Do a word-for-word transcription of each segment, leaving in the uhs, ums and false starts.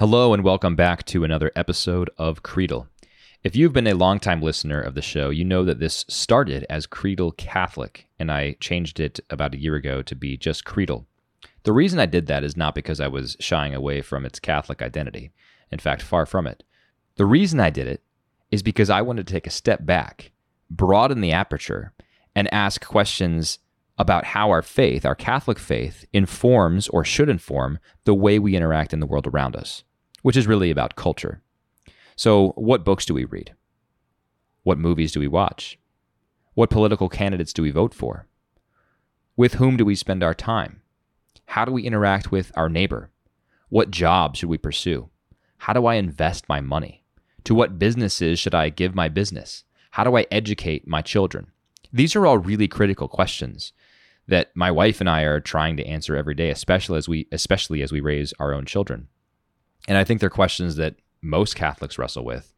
Hello and welcome back to another episode of Creedal. If you've been a longtime listener of the show, you know that this started as Creedal Catholic, and I changed it about a year ago to be just Creedal. The reason I did that is not because I was shying away from its Catholic identity. In fact, far from it. The reason I did it is because I wanted to take a step back, broaden the aperture, and ask questions about how our faith, our Catholic faith, informs or should inform the way we interact in the world around us, which is really about culture. So what books do we read? What movies do we watch? What political candidates do we vote for? With whom do we spend our time? How do we interact with our neighbor? What job should we pursue? How do I invest my money? To what businesses should I give my business? How do I educate my children? These are all really critical questions that my wife and I are trying to answer every day, especially as we especially as we raise our own children. And I think they're questions that most Catholics wrestle with,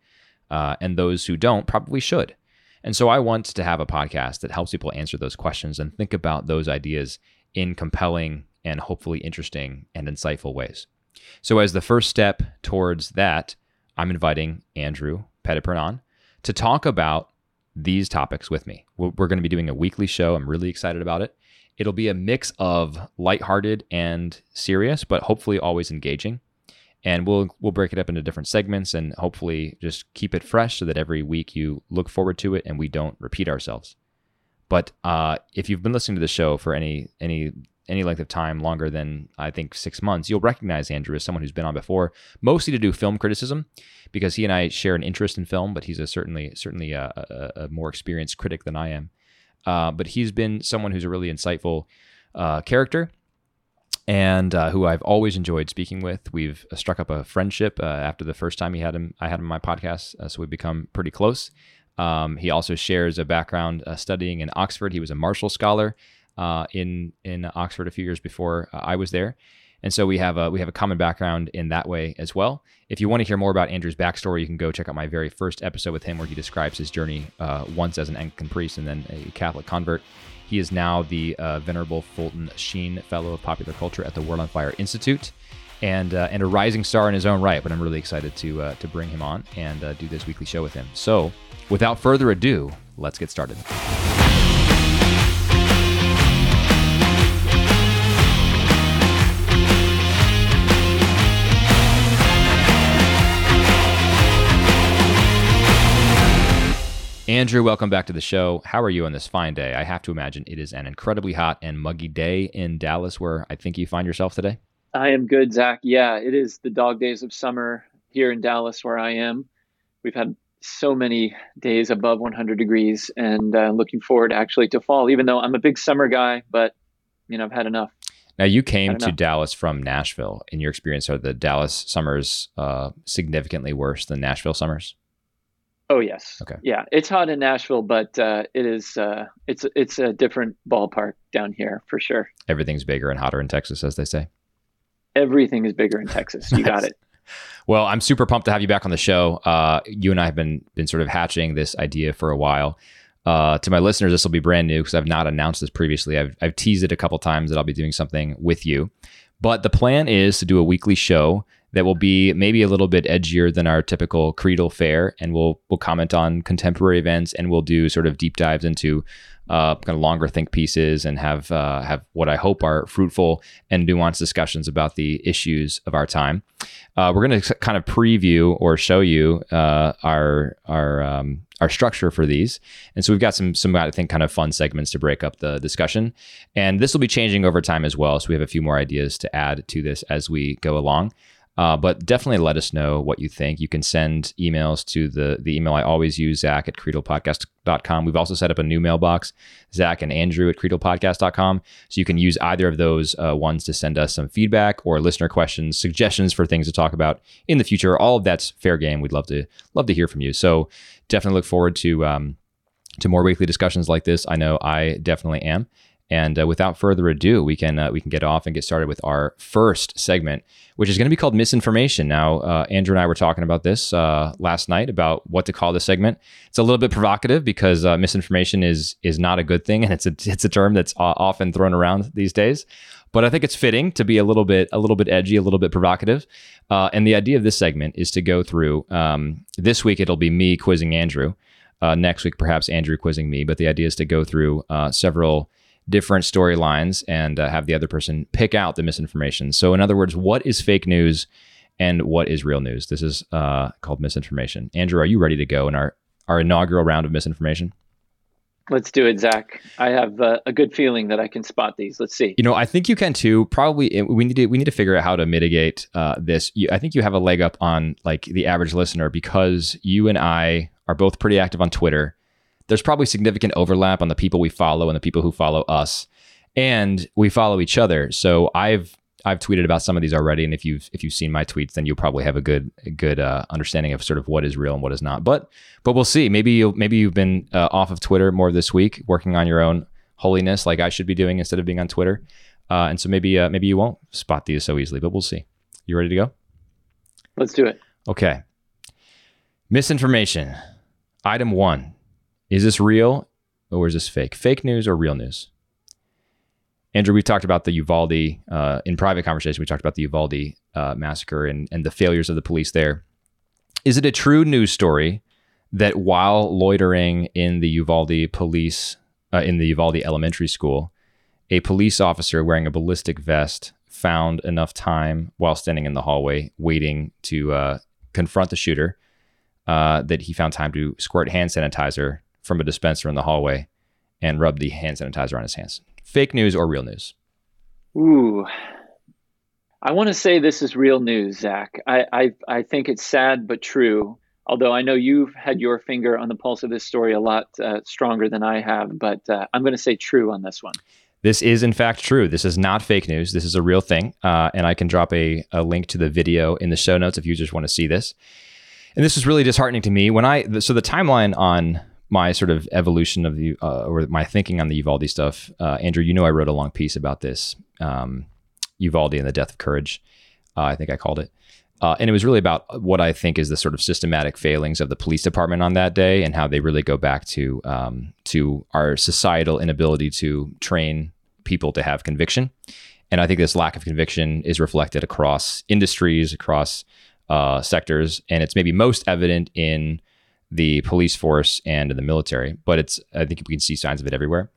uh, and those who don't probably should. And so I want to have a podcast that helps people answer those questions and think about those ideas in compelling and hopefully interesting and insightful ways. So as the first step towards that, I'm inviting Andrew Pettiporn on to talk about these topics with me. We're going to be doing a weekly show. I'm really excited about it. It'll be a mix of lighthearted and serious, but hopefully always engaging. And we'll we'll break it up into different segments and hopefully just keep it fresh so that every week you look forward to it and we don't repeat ourselves. But uh, if you've been listening to the show for any any any length of time, longer than I think six months, you'll recognize Andrew as someone who's been on before, mostly to do film criticism, because he and I share an interest in film, but he's a certainly certainly a, a, a more experienced critic than I am. Uh, but he's been someone who's a really insightful uh, character, and uh, who I've always enjoyed speaking with. We've struck up a friendship uh, after the first time he had him. I had him on my podcast, uh, so we've become pretty close. Um, he also shares a background uh, studying in Oxford. He was a Marshall Scholar uh, in in Oxford a few years before uh, I was there, and so we have a we have a common background in that way as well. If you want to hear more about Andrew's backstory, you can go check out my very first episode with him, where he describes his journey uh, once as an Anglican priest and then a Catholic convert. He is now the uh, Venerable Fulton Sheen Fellow of Popular Culture at the World on Fire Institute, and uh, and a rising star in his own right. But I'm really excited to uh, to bring him on and uh, do this weekly show with him. So, without further ado, let's get started. Andrew, welcome back to the show. How are you on this fine day? I have to imagine it is an incredibly hot and muggy day in Dallas, where I think you find yourself today. I am good, Zach. Yeah, it is the dog days of summer here in Dallas where I am. We've had so many days above one hundred degrees, and uh, looking forward actually to fall, even though I'm a big summer guy, but you know, I've had enough. Now, you came to Dallas from Nashville. In your experience, are the Dallas summers uh, significantly worse than Nashville summers? Oh, yes. Okay. Yeah. It's hot in Nashville, but uh, it is, uh, it's, it's a different ballpark down here for sure. Everything's bigger and hotter in Texas, as they say. Everything is bigger in Texas. You got it. Well, I'm super pumped to have you back on the show. Uh, you and I have been, been sort of hatching this idea for a while. Uh, to my listeners, this will be brand new because I've not announced this previously. I've, I've teased it a couple times that I'll be doing something with you, but the plan is to do a weekly show that will be maybe a little bit edgier than our typical Creedal fare, and we'll we'll comment on contemporary events, and we'll do sort of deep dives into uh, kind of longer think pieces, and have uh, have what I hope are fruitful and nuanced discussions about the issues of our time. Uh, we're going to kind of preview or show you uh, our our um, our structure for these, and so we've got some some I think kind of fun segments to break up the discussion, and this will be changing over time as well. So we have a few more ideas to add to this as we go along. Uh, but definitely let us know what you think. You can send emails to the the email I always use, Zach at creedal podcast dot com. We've also set up a new mailbox, Zach and Andrew at creedal podcast dot com. So you can use either of those uh, ones to send us some feedback or listener questions, suggestions for things to talk about in the future. All of that's fair game. We'd love to love to hear from you. So definitely look forward to um, to more weekly discussions like this. I know I definitely am. And uh, without further ado, we can uh, we can get off and get started with our first segment, which is going to be called Misinformation. Now, uh, Andrew and I were talking about this uh, last night about what to call this segment. It's a little bit provocative because uh, misinformation is is not a good thing, and it's a it's a term that's uh, often thrown around these days. But I think it's fitting to be a little bit, a little bit edgy, a little bit provocative. Uh, and the idea of this segment is to go through, um, this week it'll be me quizzing Andrew. Uh, next week, perhaps Andrew quizzing me. But the idea is to go through uh, several different storylines and uh, have the other person pick out the misinformation. So in other words, what is fake news and what is real news? This is uh, called misinformation. Andrew, are you ready to go in our, our inaugural round of misinformation? Let's do it, Zach. I have uh, a good feeling that I can spot these. Let's see. You know, I think you can too. Probably we need to, we need to figure out how to mitigate uh, this. You, I think you have a leg up on like the average listener because you and I are both pretty active on Twitter. There's probably significant overlap on the people we follow and the people who follow us, and we follow each other. So I've I've tweeted about some of these already, and if you've if you've seen my tweets, then you'll probably have a good a good uh, understanding of sort of what is real and what is not. But but we'll see. Maybe you maybe you've been uh, off of Twitter more this week, working on your own holiness, like I should be doing instead of being on Twitter. Uh, and so maybe uh, maybe you won't spot these so easily, but we'll see. You ready to go? Let's do it. Okay. Misinformation. Item one: is this real or is this fake? Fake news or real news? Andrew, we've talked about the Uvalde, uh, in private conversation, we talked about the Uvalde uh, massacre and, and the failures of the police there. Is it a true news story that while loitering in the Uvalde police, uh, in the Uvalde elementary school, a police officer wearing a ballistic vest found enough time while standing in the hallway waiting to uh, confront the shooter uh, that he found time to squirt hand sanitizer from a dispenser in the hallway and rub the hand sanitizer on his hands? Fake news or real news? Ooh, I want to say this is real news, Zach. I, I I think it's sad but true. Although I know you've had your finger on the pulse of this story a lot uh, stronger than I have, but uh, I'm going to say true on this one. This is in fact true. This is not fake news. This is a real thing, uh, and I can drop a, a link to the video in the show notes if you just want to see this. And this was really disheartening to me when I so the timeline on my sort of evolution of the, uh, or my thinking on the Uvalde stuff. Uh, Andrew, you know, I wrote a long piece about this, um, Uvalde and the Death of Courage. Uh, I think I called it. Uh, and it was really about what I think is the sort of systematic failings of the police department on that day and how they really go back to, um, to our societal inability to train people to have conviction. And I think this lack of conviction is reflected across industries, across, uh, sectors. And it's maybe most evident in the police force and in the military, but it's, I think we can see signs of it everywhere.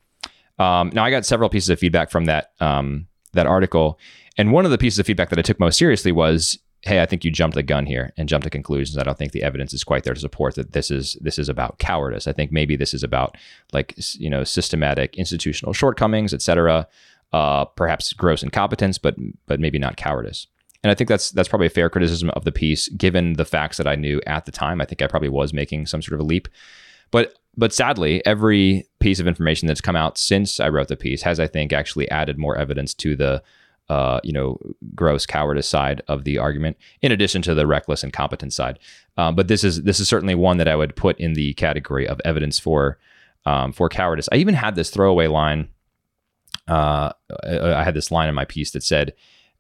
Um, now I got several pieces of feedback from that, um, that article. And one of the pieces of feedback that I took most seriously was, hey, I think you jumped the gun here and jumped to conclusions. I don't think the evidence is quite there to support that this is, this is about cowardice. I think maybe this is about like, you know, systematic institutional shortcomings, et cetera, uh, perhaps gross incompetence, but, but maybe not cowardice. And I think that's that's probably a fair criticism of the piece, given the facts that I knew at the time. I think I probably was making some sort of a leap. But but sadly, every piece of information that's come out since I wrote the piece has, I think, actually added more evidence to the, uh, you know, gross cowardice side of the argument, in addition to the reckless incompetence side. Um, but this is this is certainly one that I would put in the category of evidence for um, for cowardice. I even had this throwaway line. Uh, I had this line in my piece that said,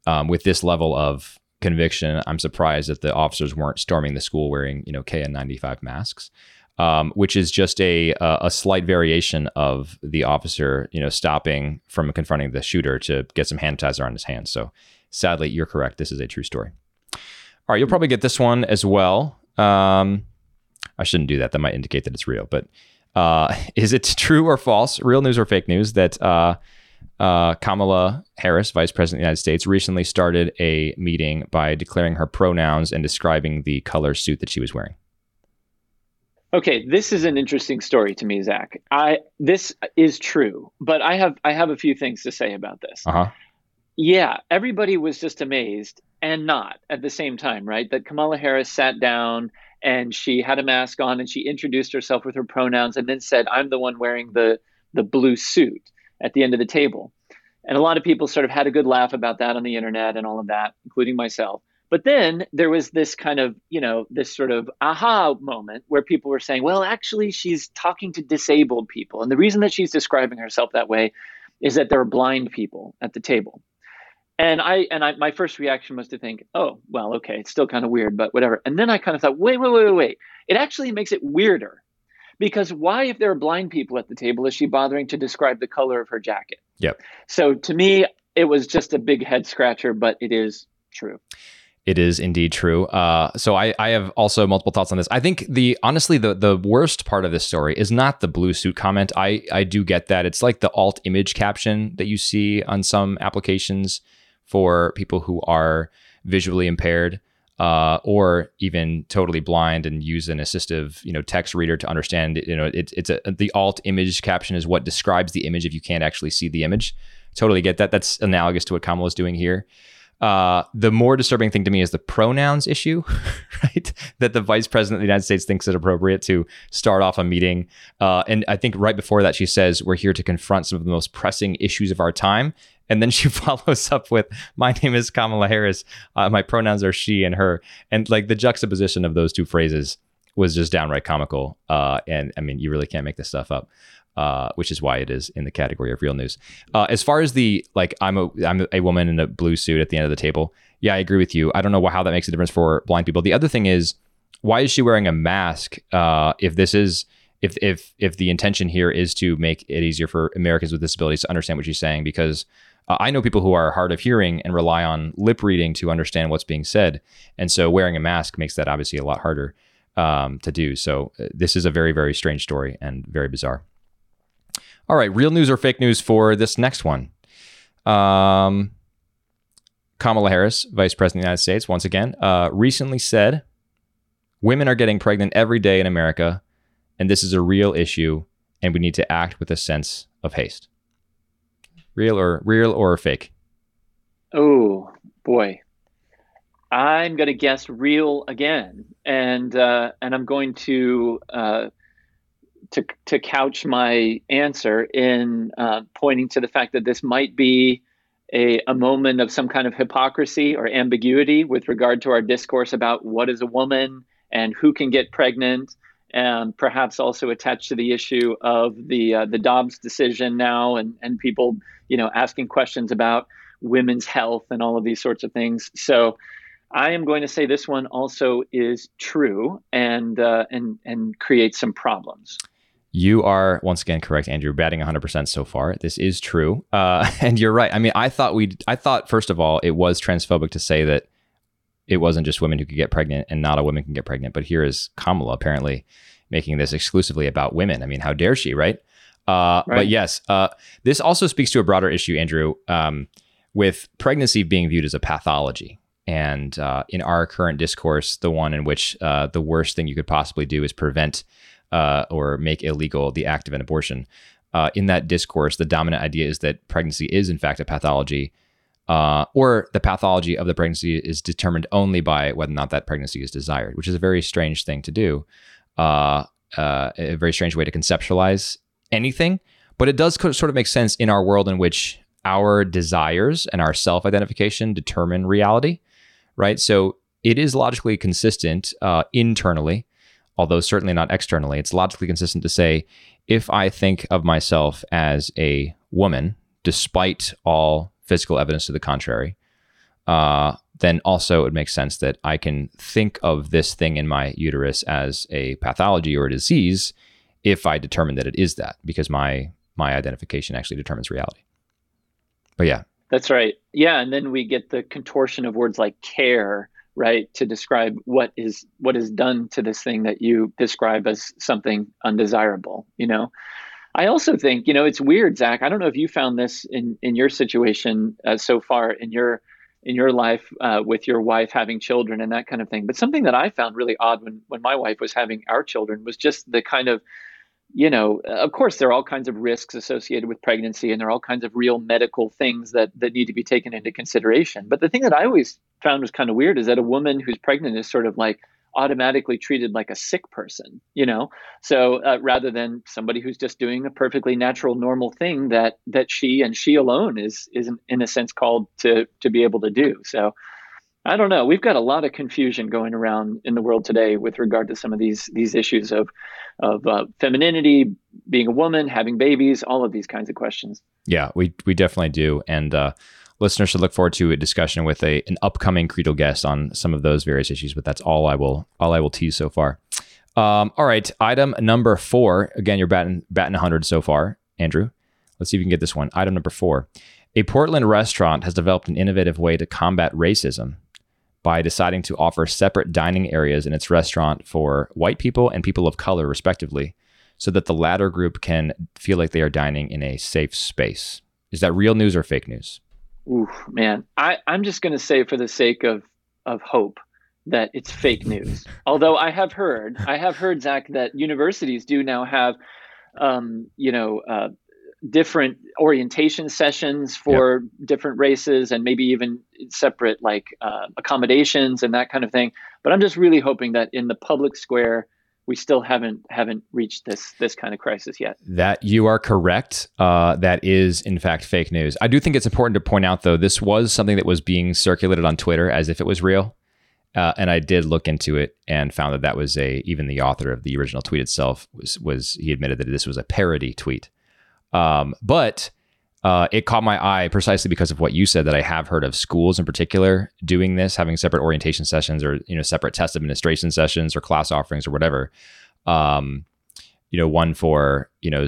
Um, with this level of conviction, I'm surprised that the officers weren't storming the school wearing, you know, K N ninety-five masks, um, which is just a a slight variation of the officer, you know, stopping from confronting the shooter to get some hand sanitizer on his hands. So sadly, you're correct. This is a true story. All right. You'll probably get this one as well. Um, I shouldn't do that. That might indicate that it's real. But uh, is it true or false, real news or fake news, that uh Uh, Kamala Harris, Vice President of the United States, recently started a meeting by declaring her pronouns and describing the color suit that she was wearing? Okay, this is an interesting story to me, Zach. I this is true, but I have I have a few things to say about this. Uh-huh. Yeah, everybody was just amazed and not at the same time, right? That Kamala Harris sat down and she had a mask on and she introduced herself with her pronouns and then said, "I'm the one wearing the the blue suit," at the end of the table. And a lot of people sort of had a good laugh about that on the internet and all of that, including myself. But then there was this kind of, you know, this sort of aha moment where people were saying, well, actually, she's talking to disabled people. And the reason that she's describing herself that way is that there are blind people at the table. And I and I, my first reaction was to think, oh, well, okay, it's still kind of weird, but whatever. And then I kind of thought, wait, wait, wait, wait. It actually makes it weirder. Because why, if there are blind people at the table, is she bothering to describe the color of her jacket? Yep. So to me, it was just a big head scratcher, but it is true. It is indeed true. Uh, so I, I have also multiple thoughts on this. I think the honestly, the the worst part of this story is not the blue suit comment. I, I do get that. It's like the alt image caption that you see on some applications for people who are visually impaired uh, or even totally blind and use an assistive, you know, text reader to understand. You know, it, it's a, the alt image caption is what describes the image if you can't actually see the image. Totally get that. That's analogous to what Kamala is doing here. Uh, the more disturbing thing to me is the pronouns issue, right? That the vice president of the United States thinks it appropriate to start off a meeting. Uh, and I think right before that, she says, we're here to confront some of the most pressing issues of our time. And then she follows up with, my name is Kamala Harris. Uh, my pronouns are she and her. And like the juxtaposition of those two phrases was just downright comical. Uh, and I mean, you really can't make this stuff up. Uh, which is why it is in the category of real news. Uh, as far as the, like, I'm a, I'm a woman in a blue suit at the end of the table. Yeah, I agree with you. I don't know how that makes a difference for blind people. The other thing is, why is she wearing a mask? Uh, if this is, if, if, if the intention here is to make it easier for Americans with disabilities to understand what she's saying, because uh, I know people who are hard of hearing and rely on lip reading to understand what's being said. And so wearing a mask makes that obviously a lot harder um, to do. So uh, this is a very, very strange story and very bizarre. All right, real news or fake news for this next one. Um, Kamala Harris, Vice President of the United States, once again, uh, recently said, women are getting pregnant every day in America, and this is a real issue, and we need to act with a sense of haste. Real or real or fake? Oh, boy. I'm going to guess real again, and uh, and I'm going to... Uh, To, to couch my answer in uh, pointing to the fact that this might be a, a moment of some kind of hypocrisy or ambiguity with regard to our discourse about what is a woman and who can get pregnant, and perhaps also attached to the issue of the uh, the Dobbs decision now and, and people, you know, asking questions about women's health and all of these sorts of things. So I am going to say this one also is true and uh, and and creates some problems. You are, once again, correct, Andrew, batting one hundred percent so far. This is true. Uh, and you're right. I mean, I thought we, I thought, first of all, it was transphobic to say that it wasn't just women who could get pregnant and not a woman can get pregnant. But here is Kamala apparently making this exclusively about women. I mean, how dare she, right? Uh, right. But yes, uh, this also speaks to a broader issue, Andrew, um, with pregnancy being viewed as a pathology. And uh, in our current discourse, the one in which uh, the worst thing you could possibly do is prevent Uh, or make illegal the act of an abortion. Uh, in that discourse, the dominant idea is that pregnancy is in fact a pathology, uh, or the pathology of the pregnancy is determined only by whether or not that pregnancy is desired, which is a very strange thing to do, uh, uh, a very strange way to conceptualize anything. But it does co- sort of make sense in our world in which our desires and our self-identification determine reality, right? So it is logically consistent uh, internally, although certainly not externally. It's logically consistent to say, if I think of myself as a woman, despite all physical evidence to the contrary, uh, then also it makes sense that I can think of this thing in my uterus as a pathology or a disease if I determine that it is that, because my my identification actually determines reality. But yeah. That's right. Yeah, and then we get the contortion of words like care, right, to describe what is what is done to this thing that you describe as something undesirable. You know, I also think, you know, it's weird, Zach. I don't know if you found this in in your situation uh, so far in your in your life uh, with your wife having children and that kind of thing. But something that I found really odd when when my wife was having our children was just the kind of, you know, of course, there are all kinds of risks associated with pregnancy, and there are all kinds of real medical things that that need to be taken into consideration. But the thing that I always found was kind of weird is that a woman who's pregnant is sort of like automatically treated like a sick person, you know, so uh, rather than somebody who's just doing a perfectly natural, normal thing that that she and she alone is, is in a sense called to to be able to do. So I don't know. We've got a lot of confusion going around in the world today with regard to some of these these issues of of uh, femininity, being a woman, having babies, all of these kinds of questions. Yeah, we we definitely do. And uh, listeners should look forward to a discussion with a an upcoming Creedal guest on some of those various issues. But that's all I will all I will tease so far. Um, all right, item number four. Again, you're batting batting one hundred so far, Andrew. Let's see if you can get this one. Item number four. A Portland restaurant has developed an innovative way to combat racism by deciding to offer separate dining areas in its restaurant for white people and people of color, respectively, so that the latter group can feel like they are dining in a safe space. Is that real news or fake news? Oof, man. I, I'm just going to say for the sake of, of hope that it's fake news. Although I have heard, I have heard, Zach, that universities do now have, um, you know, uh, different orientation sessions for yep. different races and maybe even separate like uh, accommodations and that kind of thing. But I'm just really hoping that in the public square, we still haven't haven't reached this this kind of crisis yet. That you are correct. Uh, that is, in fact, fake news. I do think it's important to point out, though, this was something that was being circulated on Twitter as if it was real. Uh, and I did look into it and found that that was a even the author of the original tweet itself was was he admitted that this was a parody tweet. Um, but uh, it caught my eye precisely because of what you said, that I have heard of schools in particular doing this, having separate orientation sessions or, you know, separate test administration sessions or class offerings or whatever. Um, you know, one for, you know,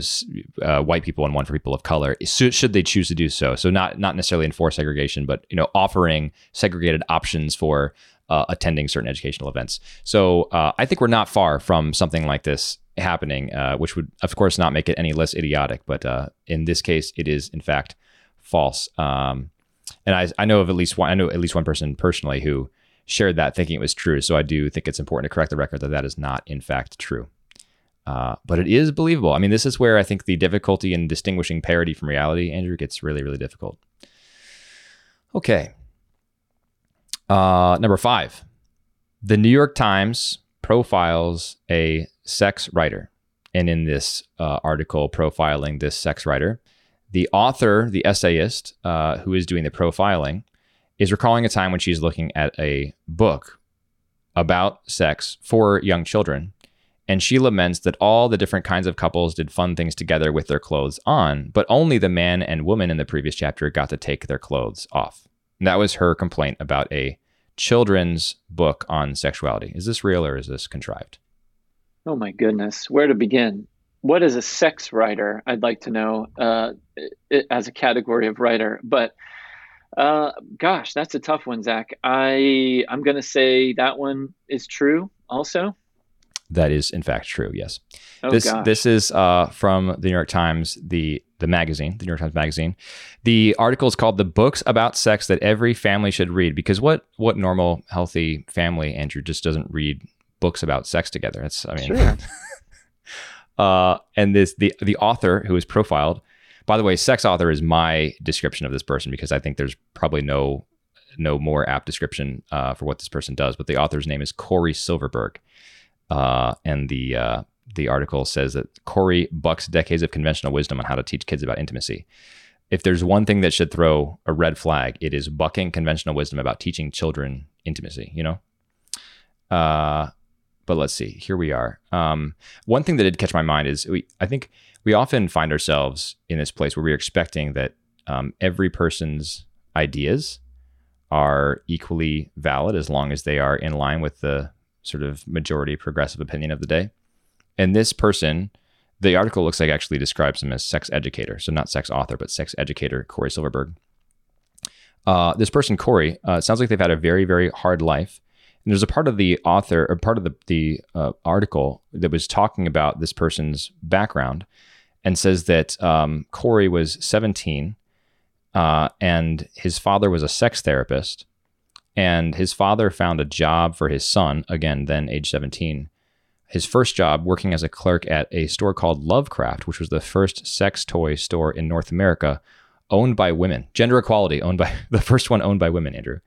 uh, white people and one for people of color, so, should they choose to do so. So not not necessarily enforce segregation, but, you know, offering segregated options for Uh, attending certain educational events. So uh, I think we're not far from something like this happening, uh, which would, of course, not make it any less idiotic. But uh, in this case, it is, in fact, false. Um, and I, I know of at least one. I know at least one person personally who shared that, thinking it was true. So I do think it's important to correct the record that that is not, in fact, true. Uh, but it is believable. I mean, this is where I think the difficulty in distinguishing parody from reality, Andrew, gets really, really difficult. Okay. Uh, number five, the New York Times profiles a sex writer. And in this uh, article profiling this sex writer, the author, the essayist uh, who is doing the profiling, is recalling a time when she's looking at a book about sex for young children. And she laments that all the different kinds of couples did fun things together with their clothes on, but only the man and woman in the previous chapter got to take their clothes off. And that was her complaint about a children's book on sexuality. Is this real or is this contrived? Oh, my goodness. Where to begin? What is a sex writer? I'd like to know uh, it, as a category of writer. But uh, gosh, that's a tough one, Zach. I, I'm going to say that one is true also. That is, in fact, true. Yes. Oh, this gosh. This is uh, from the New York Times, the the magazine, the New York Times Magazine. The article is called "The Books About Sex That Every Family Should Read," because what what normal, healthy family, Andrew, just doesn't read books about sex together? That's I mean. Sure. uh, and this the the author who is profiled. By the way, sex author is my description of this person because I think there's probably no no more apt description uh, for what this person does. But the author's name is Corey Silverberg. Uh, and the uh, the article says that Corey bucks decades of conventional wisdom on how to teach kids about intimacy. If there's one thing that should throw a red flag, it is bucking conventional wisdom about teaching children intimacy, you know? Uh, but let's see. Here we are. Um, one thing that did catch my mind is we. I think we often find ourselves in this place where we're expecting that um, every person's ideas are equally valid as long as they are in line with the sort of majority progressive opinion of the day. And this person, the article looks like actually describes him as sex educator. So not sex author, but sex educator, Corey Silverberg. Uh, this person, Corey, uh, sounds like they've had a very, very hard life. And there's a part of the author or part of the, the uh, article that was talking about this person's background and says that um, Corey was seventeen uh, and his father was a sex therapist. And his father found a job for his son, again, then age seventeen. His first job working as a clerk at a store called Lovecraft, which was the first sex toy store in North America owned by women. Gender equality, owned by the first one owned by women, Andrew.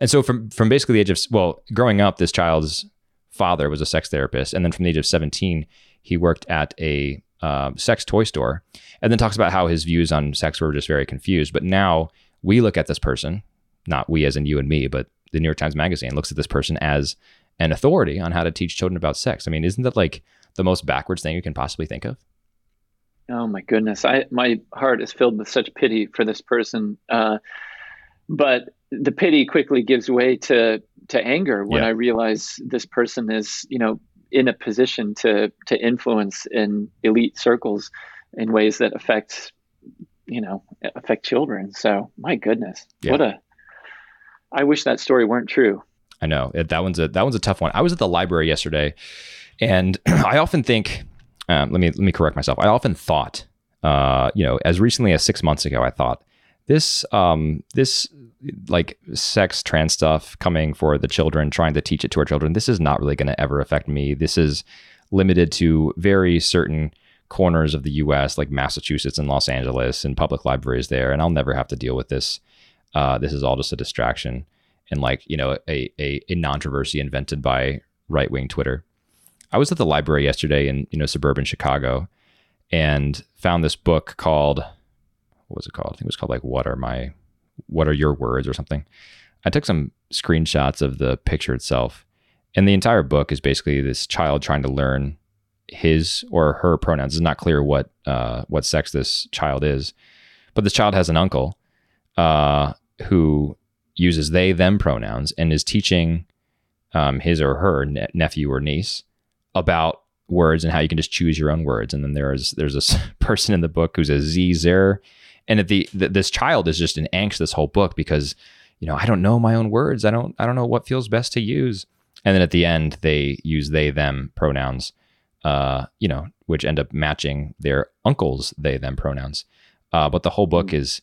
And so from, from basically the age of, well, growing up, this child's father was a sex therapist. And then from the age of seventeen, he worked at a uh, sex toy store. And then talks about how his views on sex were just very confused. But now we look at this person, not we as in you and me, but the New York Times Magazine looks at this person as an authority on how to teach children about sex. I mean, isn't that like the most backwards thing you can possibly think of? Oh my goodness. I, my heart is filled with such pity for this person. Uh, but the pity quickly gives way to, to anger when yeah. I realize this person is, you know, in a position to, to influence in elite circles in ways that affect you know, affect children. So my goodness, yeah. what a, I wish that story weren't true. I know that one's a, that one's a tough one. I was at the library yesterday and I often think, um, let me, let me correct myself. I often thought, uh, you know, as recently as six months ago, I thought this, um, this like sex, trans stuff coming for the children, trying to teach it to our children. This is not really going to ever affect me. This is limited to very certain corners of the U S, like Massachusetts and Los Angeles and public libraries there. And I'll never have to deal with this. Uh, this is all just a distraction and like, you know, a, a, a non-controversy invented by right-wing Twitter. I was at the library yesterday in, you know, suburban Chicago and found this book called, what was it called? I think it was called like, What Are My... What Are Your Words or something. I took some screenshots of the picture itself, and the entire book is basically this child trying to learn his or her pronouns. It's not clear what uh, what sex this child is, but this child has an uncle uh, who uses they, them pronouns and is teaching um, his or her ne- nephew or niece about words and how you can just choose your own words. And then there's there's this person in the book who's a Z, zer. And if the, the this child is just in angst this whole book because, you know, I don't know my own words. I don't I don't know what feels best to use. And then at the end, they use they, them pronouns, uh, you know, which end up matching their uncle's they, them pronouns. Uh, but the whole book is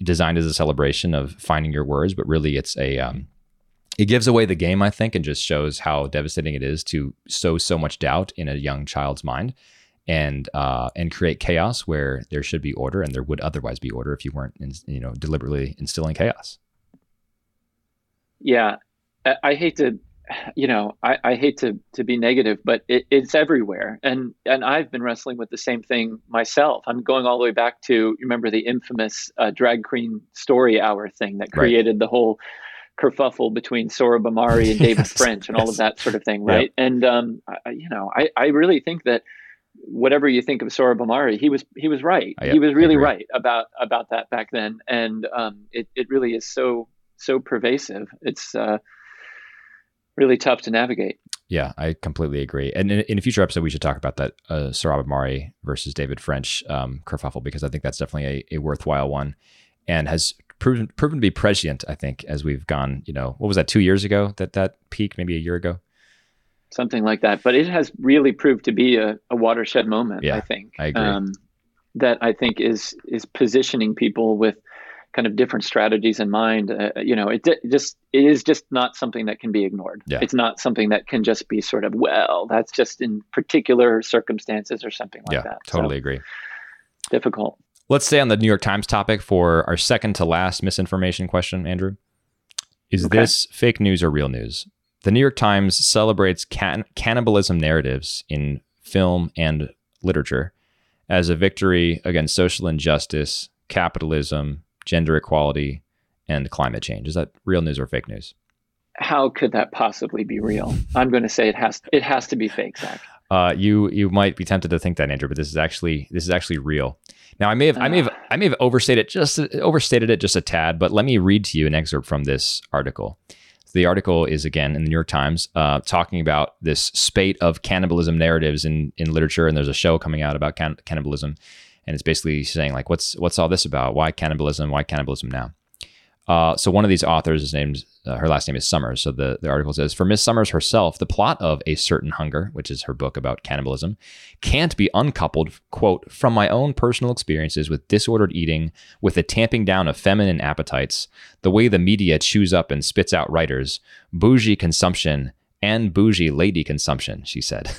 designed as a celebration of finding your words. But really, it's a um, it gives away the game, I think, and just shows how devastating it is to sow so much doubt in a young child's mind. And uh, and create chaos where there should be order, and there would otherwise be order if you weren't, in, you know, deliberately instilling chaos. Yeah, I, I hate to, you know, I, I hate to to be negative, but it, it's everywhere, and and I've been wrestling with the same thing myself. I'm going all the way back to remember the infamous uh, drag queen story hour thing that created right. the whole kerfuffle between Sohrab Ahmari and David yes, French and yes. all of that sort of thing, right? Yep. And um, I, you know, I I really think that. Whatever you think of Sohrab Ahmari, he was he was right. Oh, yeah. He was really right about about that back then, and um, it it really is so so pervasive. It's uh, really tough to navigate. Yeah, I completely agree. And in, in a future episode, we should talk about that uh, Sohrab Ahmari versus David French um, kerfuffle, because I think that's definitely a, a worthwhile one, and has proven proven to be prescient. I think as we've gone, you know, what was that two years ago that that peak, maybe a year ago. Something like that. But it has really proved to be a, a watershed moment, yeah, I think, I agree. Um, that I think is is positioning people with kind of different strategies in mind. Uh, you know, it, it just it is just not something that can be ignored. Yeah. It's not something that can just be sort of, well, that's just in particular circumstances or something like yeah, that. Yeah, totally so, agree. Difficult. Let's stay on the New York Times topic for our second to last misinformation question, Andrew. Is okay. this fake news or real news? The New York Times celebrates can- cannibalism narratives in film and literature as a victory against social injustice, capitalism, gender equality, and climate change. Is that real news or fake news? How could that possibly be real? I'm going to say it has it has to be fake, Zach. Uh, you you might be tempted to think that, Andrew, but this is actually this is actually real. Now, I may have uh, I may have I may have overstated it just overstated it just a tad, but let me read to you an excerpt from this article. The article is, again, in the New York Times, uh, talking about this spate of cannibalism narratives in, in literature. And there's a show coming out about can- cannibalism. And it's basically saying, like, what's what's all this about? Why cannibalism? Why cannibalism now? Uh, so one of these authors is named, uh, her last name is Summers. So the, the article says, for Miss Summers herself, the plot of A Certain Hunger, which is her book about cannibalism, can't be uncoupled, quote, from my own personal experiences with disordered eating, with the tamping down of feminine appetites, the way the media chews up and spits out writers, bougie consumption and bougie lady consumption, she said.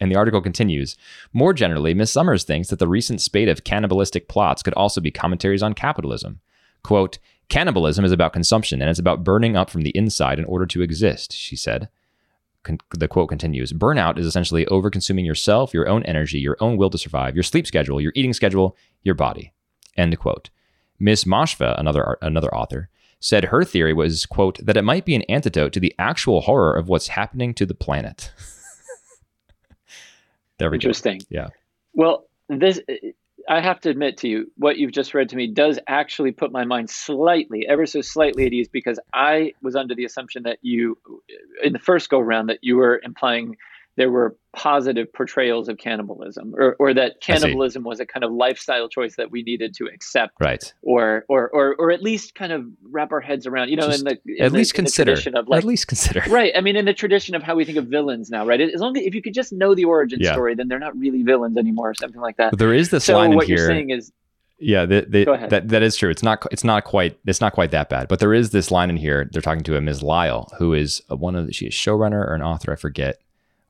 And the article continues, more generally, Miss Summers thinks that the recent spate of cannibalistic plots could also be commentaries on capitalism. Quote, cannibalism is about consumption, and it's about burning up from the inside in order to exist, she said. Con- the quote continues, burnout is essentially over-consuming yourself, your own energy, your own will to survive, your sleep schedule, your eating schedule, your body, end quote. Miss Moshfa, another another author, said her theory was, quote, that it might be an antidote to the actual horror of what's happening to the planet. There we Interesting. Go. Yeah. Well, this... I have to admit to you, what you've just read to me does actually put my mind slightly, ever so slightly at ease, because I was under the assumption that you, in the first go round, that you were implying there were positive portrayals of cannibalism, or, or that cannibalism was a kind of lifestyle choice that we needed to accept, right? Or, or, or, or at least kind of wrap our heads around, you know, Just in the in at the, least in consider, the of like, at least consider, right? I mean, in the tradition of how we think of villains now, right? As long as if you could just know the origin yeah. story, then they're not really villains anymore, or something like that. But there is this so line in here. So what you're saying is, yeah, the, the, go ahead. that that is true. It's not it's not quite it's not quite that bad. But there is this line in here. They're talking to a Miz Lyle, who is a, one of the, she is a showrunner or an author, I forget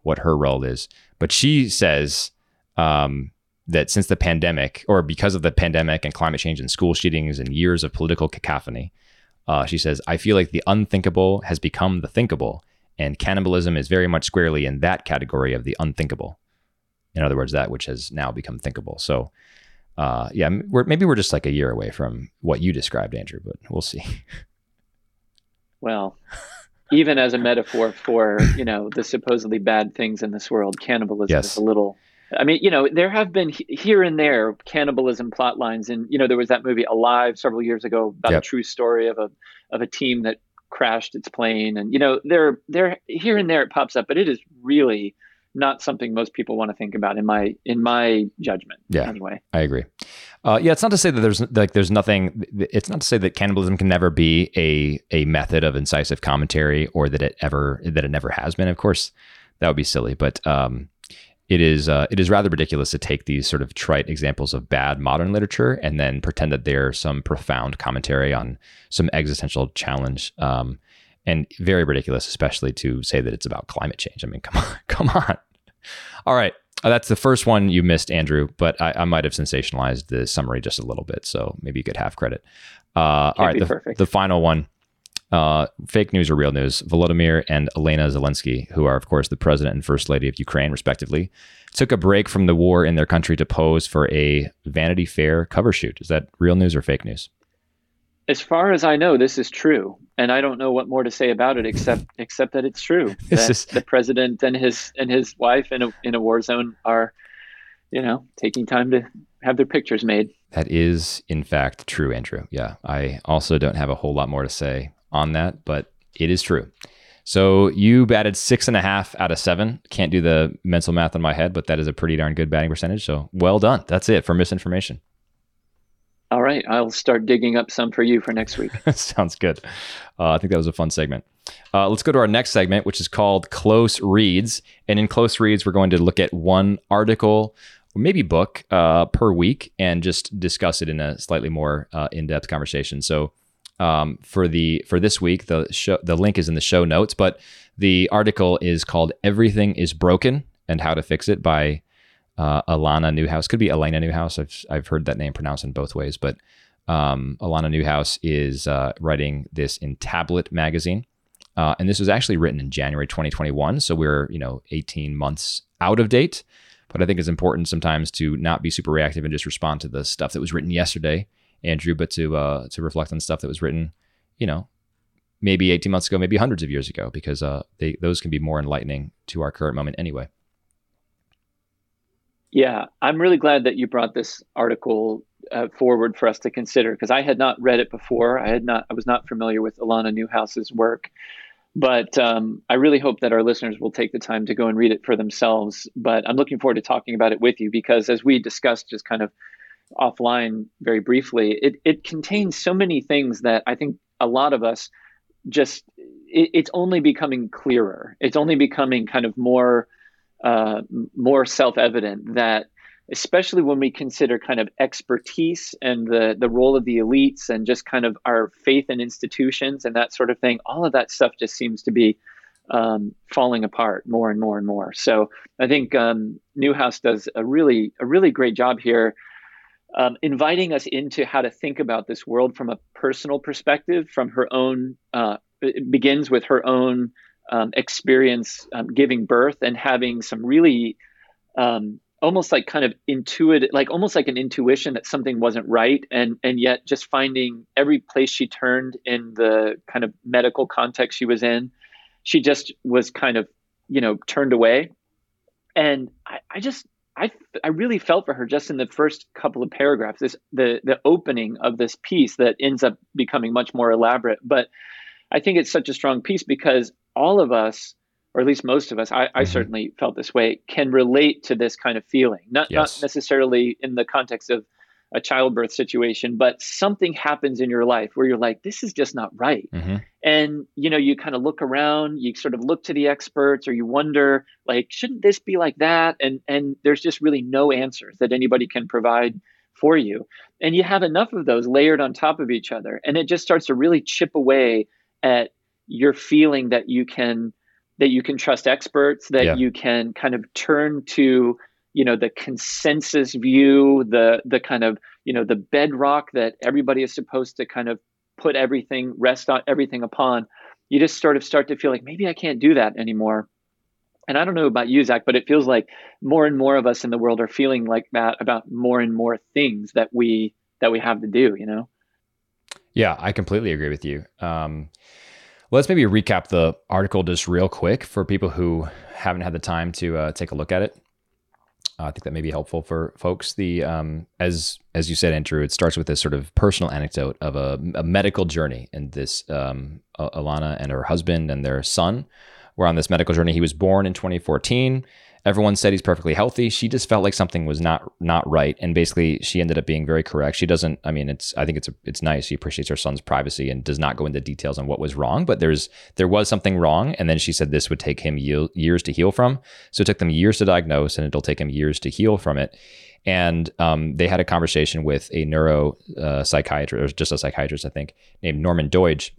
what her role is, but she says um, that since the pandemic, or because of the pandemic and climate change and school shootings and years of political cacophony, uh, she says, I feel like the unthinkable has become the thinkable, and cannibalism is very much squarely in that category of the unthinkable. In other words, that which has now become thinkable. So uh, yeah, we're, maybe we're just like a year away from what you described, Andrew, but we'll see. Well... Even as a metaphor for, you know, the supposedly bad things in this world, cannibalism yes. is a little, I mean, you know, there have been here and there cannibalism plot lines. And, you know, there was that movie Alive several years ago about yep. a true story of a of a team that crashed its plane. And, you know, there there here and there it pops up, but it is really not something most people want to think about in my in my judgment. Yeah, anyway, I agree. Uh, yeah, it's not to say that there's like there's nothing. It's not to say that cannibalism can never be a a method of incisive commentary, or that it ever that it never has been. Of course, that would be silly. But um, it is uh, it is rather ridiculous to take these sort of trite examples of bad modern literature and then pretend that they're some profound commentary on some existential challenge. Um, and very ridiculous, especially to say that it's about climate change. I mean, come on, come on. All right. Uh, that's the first one you missed, Andrew, but I, I might have sensationalized the summary just a little bit, so maybe you could half credit. Uh, all right, the, the final one, uh, fake news or real news. Volodymyr and Alana Zelensky, who are, of course, the president and first lady of Ukraine, respectively, took a break from the war in their country to pose for a Vanity Fair cover shoot. Is that real news or fake news? As far as I know, this is true, and I don't know what more to say about it except except that it's true. That is... the president and his and his wife in a in a war zone are, you know, taking time to have their pictures made. That is, in fact, true, Andrew. Yeah, I also don't have a whole lot more to say on that, but it is true. So you batted six and a half out of seven. Can't do the mental math in my head, but that is a pretty darn good batting percentage. So well done. That's it for misinformation. All right, I'll start digging up some for you for next week. Sounds good. Uh, I think that was a fun segment. Uh, let's go to our next segment, which is called Close Reads. And in Close Reads, we're going to look at one article, or maybe book, uh, per week, and just discuss it in a slightly more uh, in-depth conversation. So um, for the for this week, the show, the link is in the show notes, but the article is called Everything is Broken and How to Fix It by... Uh, Alana Newhouse. Could be Alana Newhouse. I've I've heard that name pronounced in both ways, but um, Alana Newhouse is uh, writing this in Tablet Magazine, uh, and this was actually written in January twenty twenty-one. So we're you know eighteen months out of date, but I think it's important sometimes to not be super reactive and just respond to the stuff that was written yesterday, Andrew, but to uh, to reflect on stuff that was written, you know, maybe eighteen months ago, maybe hundreds of years ago, because uh, they, those can be more enlightening to our current moment anyway. Yeah, I'm really glad that you brought this article uh, forward for us to consider, because I had not read it before. I had not, I was not familiar with Alana Newhouse's work, but um, I really hope that our listeners will take the time to go and read it for themselves. But I'm looking forward to talking about it with you, because as we discussed just kind of offline very briefly, it, it contains so many things that I think a lot of us just, it, it's only becoming clearer. It's only becoming kind of more... Uh, more self-evident, that especially when we consider kind of expertise and the the role of the elites and just kind of our faith in institutions and that sort of thing, all of that stuff just seems to be um, falling apart more and more and more. So I think um, Newhouse does a really a really great job here, um, inviting us into how to think about this world from a personal perspective, from her own, uh, it begins with her own Um, experience um, giving birth and having some really um, almost like kind of intuitive, like almost like an intuition that something wasn't right. And, and yet just finding every place she turned in the kind of medical context she was in, she just was kind of, you know, turned away. And I, I just, I, I really felt for her just in the first couple of paragraphs, this, the, the opening of this piece that ends up becoming much more elaborate. But I think it's such a strong piece because all of us or at least most of us, I, I mm-hmm. certainly felt this way, can relate to this kind of feeling. Not, yes. not necessarily in the context of a childbirth situation, but something happens in your life where you're like, this is just not right. Mm-hmm. And, you know, you kind of look around, you sort of look to the experts, or you wonder, like, shouldn't this be like that? And, and there's just really no answers that anybody can provide for you. And you have enough of those layered on top of each other. And it just starts to really chip away at your feeling that you can, that you can trust experts, that yeah. you can kind of turn to, you know, the consensus view, the the kind of, you know, the bedrock that everybody is supposed to kind of put everything, rest on everything upon. You just sort of start to feel like, maybe I can't do that anymore. And I don't know about you, Zach, but it feels like more and more of us in the world are feeling like that about more and more things that we that we have to do, you know? Yeah, I completely agree with you. Um, let's maybe recap the article just real quick for people who haven't had the time to uh, take a look at it. Uh, I think that may be helpful for folks. The um, as as you said, Andrew, it starts with this sort of personal anecdote of a, a medical journey. And this um, Alana and her husband and their son were on this medical journey. He was born in twenty fourteen. Everyone said he's perfectly healthy. She just felt like something was not not right, and basically she ended up being very correct. She doesn't. I mean, it's. I think it's. A, it's nice. She appreciates her son's privacy and does not go into details on what was wrong. But there's there was something wrong, and then she said this would take him ye- years to heal from. So it took them years to diagnose, and it'll take him years to heal from it. And um, they had a conversation with a neuro uh, psychiatrist, or just a psychiatrist, I think, named Norman Doidge,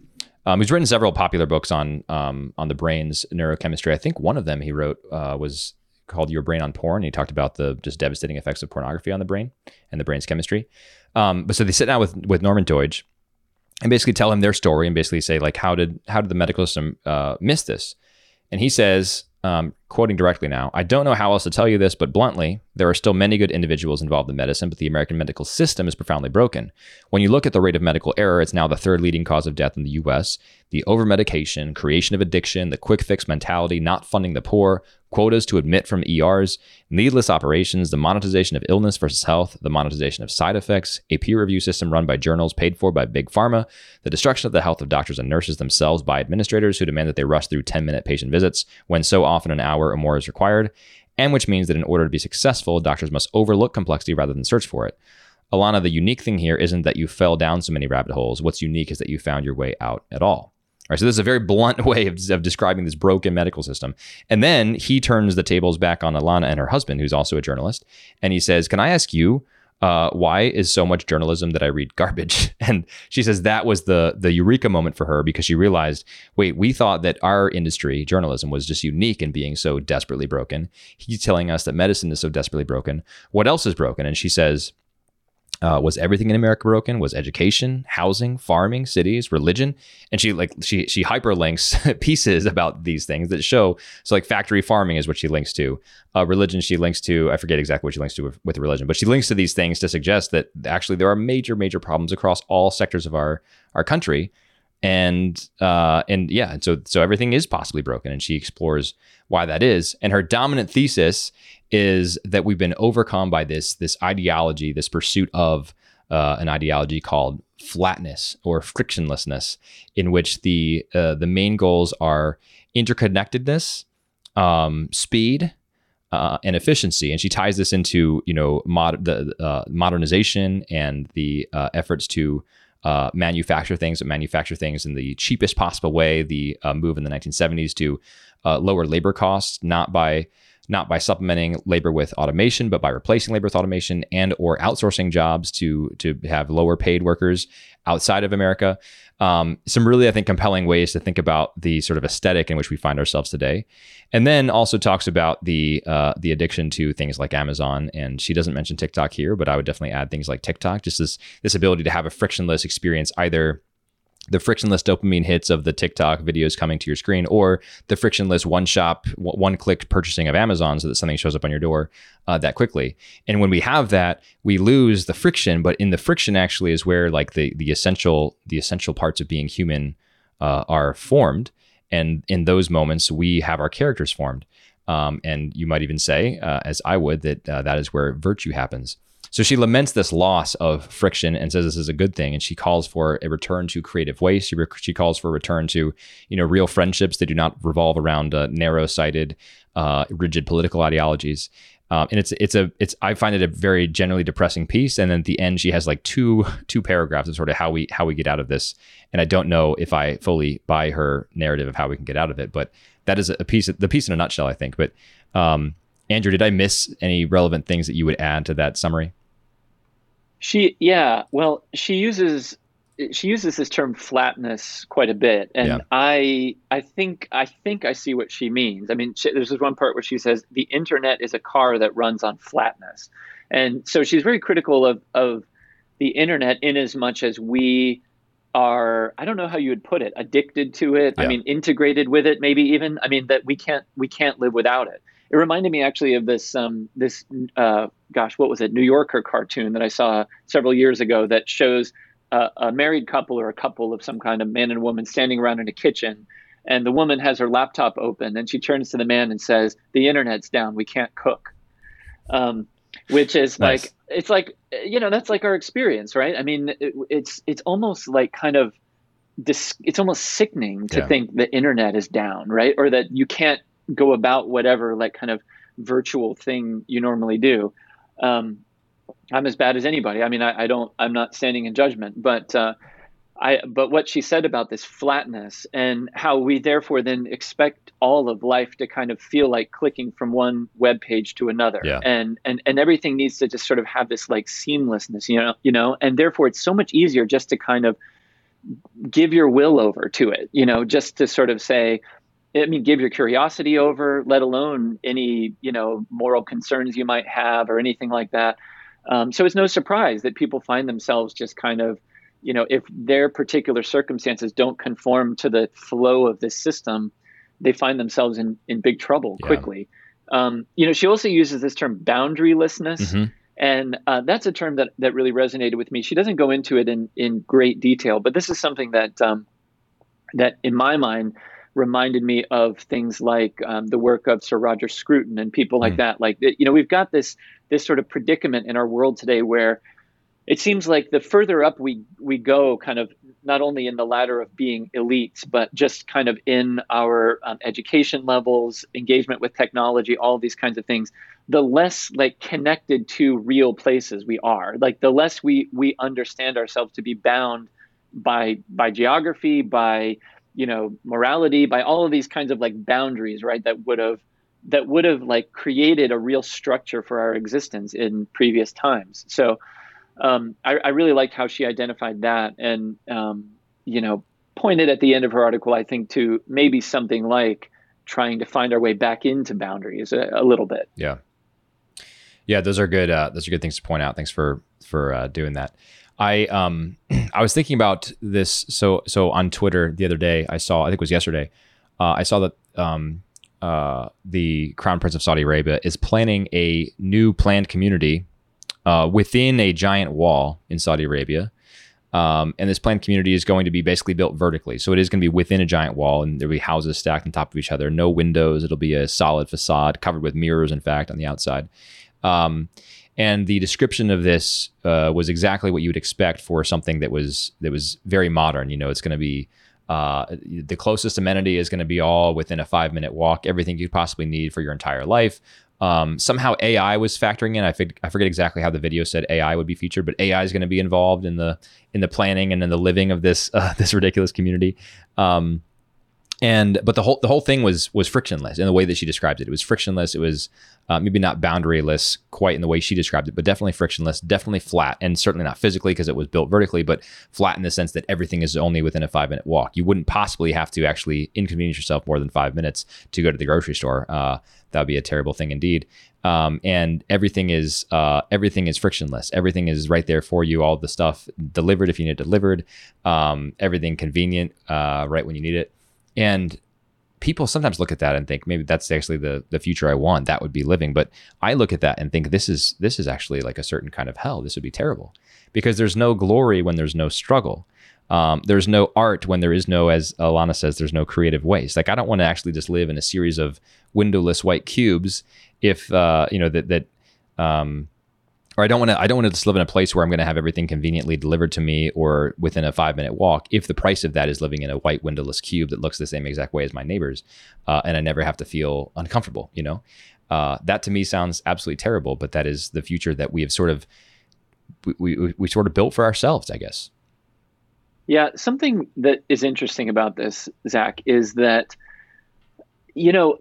um, who's written several popular books on um, on the brain's neurochemistry. I think one of them he wrote uh, was called Your Brain on Porn. He talked about the just devastating effects of pornography on the brain and the brain's chemistry. Um, but so they sit down with with Norman Doidge and basically tell him their story and basically say, like, how did how did the medical system uh, miss this? And he says, um, quoting directly now, "I don't know how else to tell you this, but bluntly, there are still many good individuals involved in medicine, but the American medical system is profoundly broken. When you look at the rate of medical error, it's now the third leading cause of death in the U S. The overmedication, creation of addiction, the quick fix mentality, not funding the poor, quotas to admit from E Rs, needless operations, the monetization of illness versus health, the monetization of side effects, a peer review system run by journals paid for by Big Pharma, the destruction of the health of doctors and nurses themselves by administrators who demand that they rush through ten-minute patient visits when so often an hour or more is required, and which means that in order to be successful, doctors must overlook complexity rather than search for it. Alana, the unique thing here isn't that you fell down so many rabbit holes. What's unique is that you found your way out at all." All right, so this is a very blunt way of, of describing this broken medical system. And then he turns the tables back on Alana and her husband, who's also a journalist. And he says, "Can I ask you, uh, why is so much journalism that I read garbage?" And she says that was the, the eureka moment for her, because she realized, wait, we thought that our industry, journalism, was just unique in being so desperately broken. He's telling us that medicine is so desperately broken. What else is broken? And she says, Uh, was everything in America broken? Was education, housing, farming, cities, religion? And she like she she hyperlinks pieces about these things that show. So like factory farming is what she links to. Uh, religion she links to. I forget exactly what she links to with, with religion, but she links to these things to suggest that actually there are major major problems across all sectors of our our country. And uh, and yeah, and so so everything is possibly broken, and she explores why that is. And her dominant thesis is that we've been overcome by this this ideology, this pursuit of uh, an ideology called flatness or frictionlessness, in which the uh, the main goals are interconnectedness, um, speed, Uh, and efficiency. And she ties this into, you know, mod- the uh, modernization and the uh, efforts to uh, manufacture things, but manufacture things in the cheapest possible way. The uh, move in the nineteen seventies to uh, lower labor costs, not by not by supplementing labor with automation, but by replacing labor with automation and or outsourcing jobs to to have lower paid workers outside of America. Um, some really, I think, compelling ways to think about the sort of aesthetic in which we find ourselves today. And then also talks about the uh, the addiction to things like Amazon. And she doesn't mention TikTok here, but I would definitely add things like TikTok, just this, this ability to have a frictionless experience, either the frictionless dopamine hits of the TikTok videos coming to your screen, or the frictionless one shop, one click purchasing of Amazon so that something shows up on your door uh, that quickly. And when we have that, we lose the friction, but in the friction actually is where like the, the essential, the essential parts of being human uh, are formed. And in those moments, we have our characters formed. Um, and you might even say, uh, as I would, that uh, that is where virtue happens. So she laments this loss of friction and says this is a good thing. And she calls for a return to creative ways. She, rec- she calls for a return to, you know, real friendships that do not revolve around uh, narrow-sighted, uh, rigid political ideologies. Um, and it's it's a it's I find it a very generally depressing piece. And then at the end, she has like two two paragraphs of sort of how we how we get out of this. And I don't know if I fully buy her narrative of how we can get out of it, but that is a piece the piece in a nutshell, I think. But um, Andrew, did I miss any relevant things that you would add to that summary? She yeah, well, she uses she uses this term flatness quite a bit, and yeah. I I think I think I see what she means. I mean, she, there's this one part where she says the internet is a car that runs on flatness, and so she's very critical of of the internet in as much as we are, I don't know how you would put it, addicted to it. Yeah. I mean, integrated with it, maybe even. I mean, that we can't we can't live without it. It reminded me actually of this, um, this uh, gosh, what was it? New Yorker cartoon that I saw several years ago that shows a, a married couple or a couple of some kind, of man and woman standing around in a kitchen, and the woman has her laptop open and she turns to the man and says, the internet's down, we can't cook. Um, which is nice. Like, it's like, you know, that's like our experience, right? I mean, it, it's, it's almost like kind of dis- it's almost sickening to yeah. think the internet is down, right? Or that you can't go about whatever like kind of virtual thing you normally do. Um, I'm as bad as anybody. I mean, I, I don't, I'm not standing in judgment, but, uh, I, but what she said about this flatness and how we therefore then expect all of life to kind of feel like clicking from one web page to another. Yeah. And, and, and everything needs to just sort of have this like seamlessness, you know, you know, and therefore it's so much easier just to kind of give your will over to it, you know, just to sort of say, I mean, give your curiosity over, let alone any, you know, moral concerns you might have or anything like that. Um, so it's no surprise that people find themselves just kind of, you know, if their particular circumstances don't conform to the flow of this system, they find themselves in, in big trouble yeah. quickly. Um, you know, she also uses this term boundarylessness. Mm-hmm. And uh, that's a term that, that really resonated with me. She doesn't go into it in, in great detail, but this is something that um, that in my mind reminded me of things like um, the work of Sir Roger Scruton and people like mm. that. Like, you know, we've got this this sort of predicament in our world today where it seems like the further up we we go, kind of not only in the ladder of being elites, but just kind of in our um, education levels, engagement with technology, all these kinds of things, the less like connected to real places we are. Like the less we we understand ourselves to be bound by by geography, by you know, morality, by all of these kinds of like boundaries, right? That would have, that would have like created a real structure for our existence in previous times. So um, I, I really liked how she identified that and, um, you know, pointed at the end of her article, I think, to maybe something like trying to find our way back into boundaries a, a little bit. Yeah. Yeah. Those are good. Uh, those are good things to point out. Thanks for, for uh, doing that. I um I was thinking about this so so on Twitter the other day. I saw I think it was yesterday uh, I saw that um uh the Crown Prince of Saudi Arabia is planning a new planned community uh within a giant wall in Saudi Arabia, um and this planned community is going to be basically built vertically, so it is going to be within a giant wall, and there'll be houses stacked on top of each other, no windows. It'll be a solid facade covered with mirrors, in fact, on the outside. um And the description of this uh, was exactly what you would expect for something that was that was very modern. You know, it's going to be uh, the closest amenity is going to be all within a five minute walk. Everything you'd possibly need for your entire life. Um, somehow A I was factoring in. I, fig- I forget exactly how the video said A I would be featured, but A I is going to be involved in the in the planning and in the living of this uh, this ridiculous community. Um, And but the whole the whole thing was was frictionless in the way that she described it. It was frictionless. It was uh, maybe not boundaryless quite in the way she described it, but definitely frictionless, definitely flat, and certainly not physically because it was built vertically, but flat in the sense that everything is only within a five minute walk. You wouldn't possibly have to actually inconvenience yourself more than five minutes to go to the grocery store. Uh, that would be a terrible thing indeed. Um, and everything is uh, everything is frictionless. Everything is right there for you. All the stuff delivered if you need it delivered. Um, everything convenient uh, right when you need it. And people sometimes look at that and think maybe that's actually the the future I want. That would be living. But I look at that and think this is this is actually like a certain kind of hell. This would be terrible because there's no glory when there's no struggle. Um, there's no art when there is no, as Alana says, there's no creative waste. Like I don't want to actually just live in a series of windowless white cubes if, uh, you know, that, that um, or I don't want to, I don't want to just live in a place where I'm going to have everything conveniently delivered to me or within a five minute walk, if the price of that is living in a white windowless cube that looks the same exact way as my neighbors. Uh, and I never have to feel uncomfortable, you know, uh, that to me sounds absolutely terrible, but that is the future that we have sort of, we, we, we sort of built for ourselves, I guess. Yeah. Something that is interesting about this, Zach, is that, you know,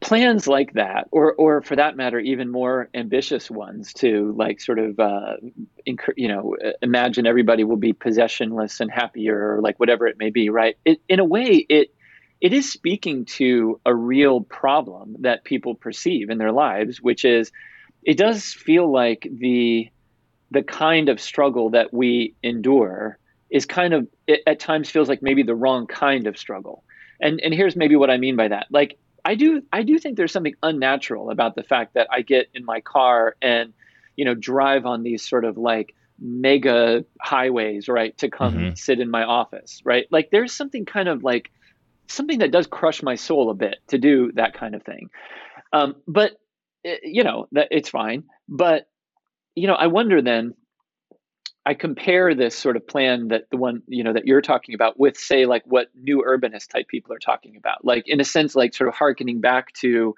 plans like that, or or for that matter, even more ambitious ones to like sort of, uh, inc- you know, imagine everybody will be possessionless and happier or like whatever it may be, right? It, in a way, it it is speaking to a real problem that people perceive in their lives, which is it does feel like the the kind of struggle that we endure is kind of, it at times feels like maybe the wrong kind of struggle. And and here's maybe what I mean by that. Like, I do I do think there's something unnatural about the fact that I get in my car and, you know, drive on these sort of like mega highways, right, to come mm-hmm. sit in my office, right? Like there's something kind of like something that does crush my soul a bit to do that kind of thing. Um, but, you know, that it's fine. But, you know, I wonder then, I compare this sort of plan that the one, you know, that you're talking about with, say, like what new urbanist type people are talking about, like in a sense, like sort of hearkening back to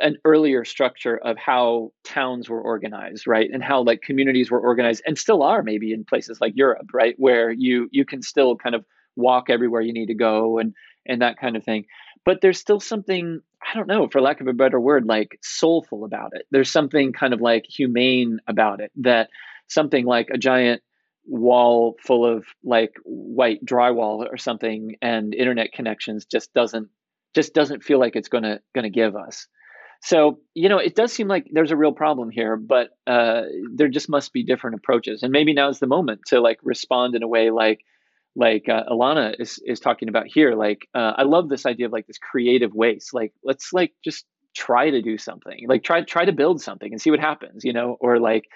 an earlier structure of how towns were organized, right? And how like communities were organized and still are maybe in places like Europe, right? Where you you can still kind of walk everywhere you need to go and and that kind of thing. But there's still something, I don't know, for lack of a better word, like soulful about it. There's something kind of like humane about it that something like a giant wall full of like white drywall or something and internet connections just doesn't just doesn't feel like it's gonna gonna give us. So, you know, it does seem like there's a real problem here, but uh, there just must be different approaches. And maybe now's the moment to like respond in a way like like uh, Alana is is talking about here. Like uh, I love this idea of like this creative waste. Like let's like just try to do something. Like try try to build something and see what happens. You know, or like.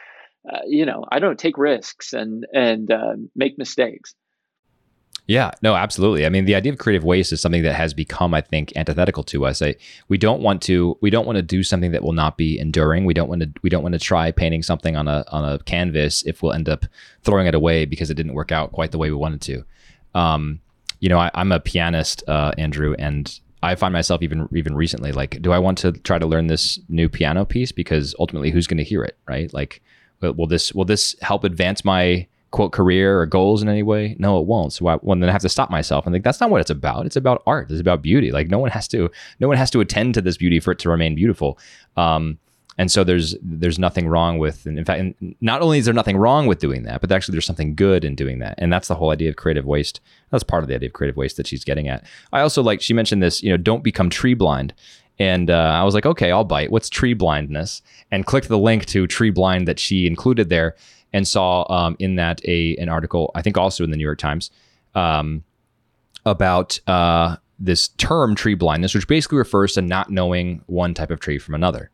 Uh, you know, I don't take risks and, and uh, make mistakes. Yeah, no, absolutely. I mean, the idea of creative waste is something that has become, I think, antithetical to us. I, we don't want to, we don't want to do something that will not be enduring. We don't want to, we don't want to try painting something on a, on a canvas if we'll end up throwing it away because it didn't work out quite the way we wanted to. Um, you know, I, I'm a pianist, uh, Andrew, and I find myself even even recently, like, do I want to try to learn this new piano piece? Because ultimately who's going to hear it, right? Like, will this will this help advance my quote career or goals in any way? No, it won't. So I, well, then I have to stop myself and think that's not what it's about. It's about art. It's about beauty. Like no one has to no one has to attend to this beauty for it to remain beautiful. Um, and so there's there's nothing wrong with, and in fact, and not only is there nothing wrong with doing that, but actually there's something good in doing that. And that's the whole idea of creative waste. That's part of the idea of creative waste that she's getting at. I also like she mentioned this. You know, don't become tree blind. And uh, I was like, okay, I'll bite. What's tree blindness? And clicked the link to Tree Blind that she included there, and saw um, in that a an article, I think also in the New York Times, um, about uh, this term tree blindness, which basically refers to not knowing one type of tree from another.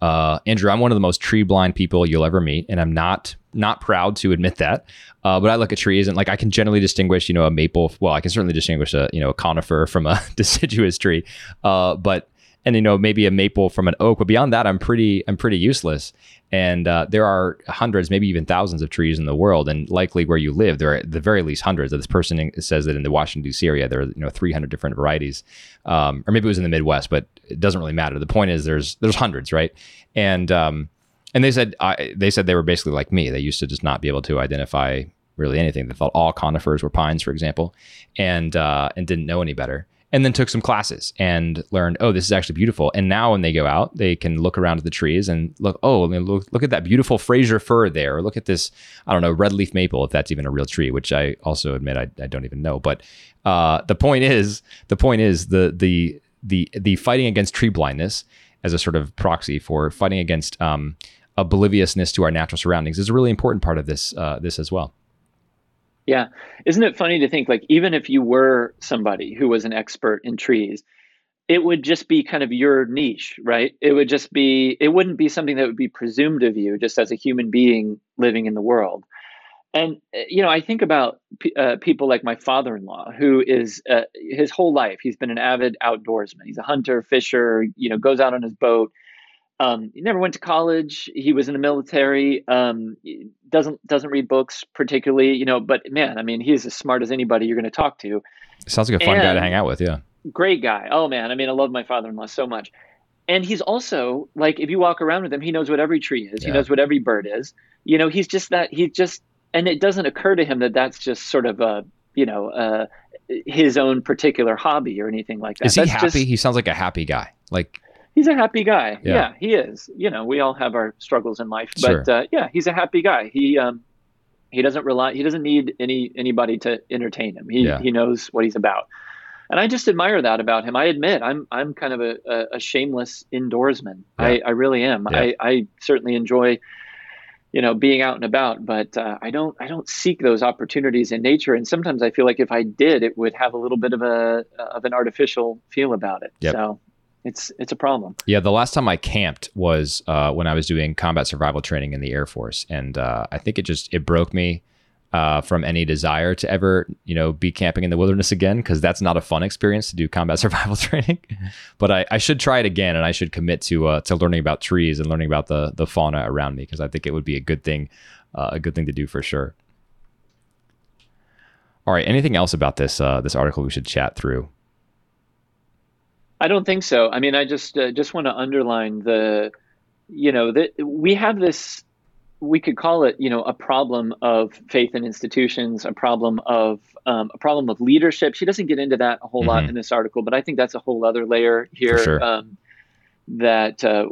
Uh, Andrew, I'm one of the most tree blind people you'll ever meet, and I'm not not proud to admit that. Uh, but I look at trees and like I can generally distinguish, you know, a maple. Well, I can certainly distinguish a you know a conifer from a deciduous tree, uh, but. And, you know, maybe a maple from an oak, but beyond that, I'm pretty, I'm pretty useless. And uh, there are hundreds, maybe even thousands of trees in the world. And likely where you live, there are at the very least hundreds. This person says that in the Washington, D C area, there are, you know, three hundred different varieties. Um, or maybe it was in the Midwest, but it doesn't really matter. The point is there's, there's hundreds, right? And, um, and they said, I, they said they were basically like me. They used to just not be able to identify really anything. They thought all conifers were pines, for example, and, uh, and didn't know any better. And then took some classes and learned, oh, this is actually beautiful. And now when they go out, they can look around at the trees and look, oh, look, look at that beautiful Fraser fir there. Or look at this, I don't know, red leaf maple, if that's even a real tree, which I also admit I, I don't even know. But uh, the point is, the point is the the the the fighting against tree blindness as a sort of proxy for fighting against um, obliviousness to our natural surroundings is a really important part of this uh, this as well. Yeah. Isn't it funny to think like, even if you were somebody who was an expert in trees, it would just be kind of your niche, right? It would just be, it wouldn't be something that would be presumed of you just as a human being living in the world. And, you know, I think about uh, people like my father-in-law, who is uh, his whole life, he's been an avid outdoorsman. He's a hunter, fisher, you know, goes out on his boat. Um, he never went to college. He was in the military. Um, doesn't doesn't read books particularly, you know. But man, I mean, he's as smart as anybody you're going to talk to. Sounds like a fun and guy to hang out with. Yeah, great guy. Oh man, I mean, I love my father-in-law so much. And he's also like, if you walk around with him, he knows what every tree is. Yeah. He knows what every bird is. You know, he's just that. He just, and it doesn't occur to him that that's just sort of a, you know, uh, his own particular hobby or anything like that. Is that's he happy? Just, he sounds like a happy guy. Like. He's a happy guy. Yeah. yeah, he is. You know, we all have our struggles in life, but sure. uh, yeah, he's a happy guy. He um, he doesn't rely. He doesn't need any anybody to entertain him. He yeah. he knows what he's about, and I just admire that about him. I admit, I'm I'm kind of a, a, a shameless indoorsman. Yeah. I, I really am. Yeah. I, I certainly enjoy, you know, being out and about, but uh, I don't I don't seek those opportunities in nature. And sometimes I feel like if I did, it would have a little bit of a of an artificial feel about it. Yep. So. It's it's a problem. Yeah, the last time I camped was uh, when I was doing combat survival training in the Air Force, and uh, I think it just it broke me uh, from any desire to ever you know be camping in the wilderness again, because that's not a fun experience to do combat survival training. But I, I should try it again, and I should commit to uh, to learning about trees and learning about the the fauna around me, because I think it would be a good thing uh, a good thing to do for sure. All right, anything else about this uh, this article we should chat through? I don't think so. I mean, I just uh, just want to underline the, you know, that we have this, we could call it, you know, a problem of faith and institutions, a problem of um, a problem of leadership. She doesn't get into that a whole mm-hmm. lot in this article, but I think that's a whole other layer here. For sure. um, that uh,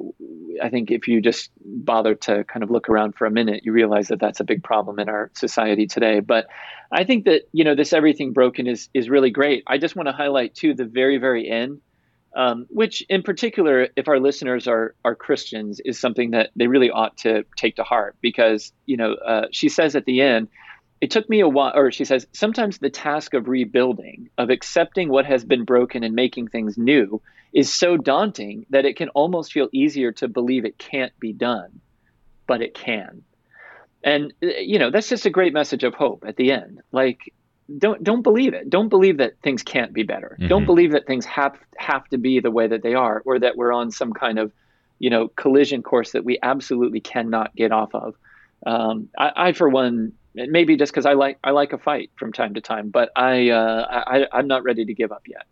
I think if you just bother to kind of look around for a minute, you realize that that's a big problem in our society today. But I think that, you know, this Everything Broken is is really great. I just want to highlight too the very, very end. Um, which in particular, if our listeners are are Christians, is something that they really ought to take to heart, because, you know, uh, she says at the end, it took me a while, or she says, sometimes the task of rebuilding, of accepting what has been broken and making things new is so daunting that it can almost feel easier to believe it can't be done, but it can. And, you know, that's just a great message of hope at the end. Like, Don't don't believe it. Don't believe that things can't be better. Mm-hmm. Don't believe that things have have to be the way that they are, or that we're on some kind of, you know, collision course that we absolutely cannot get off of. Um, I, I, for one, maybe just because I like I like a fight from time to time, but I, uh, I I'm not ready to give up yet.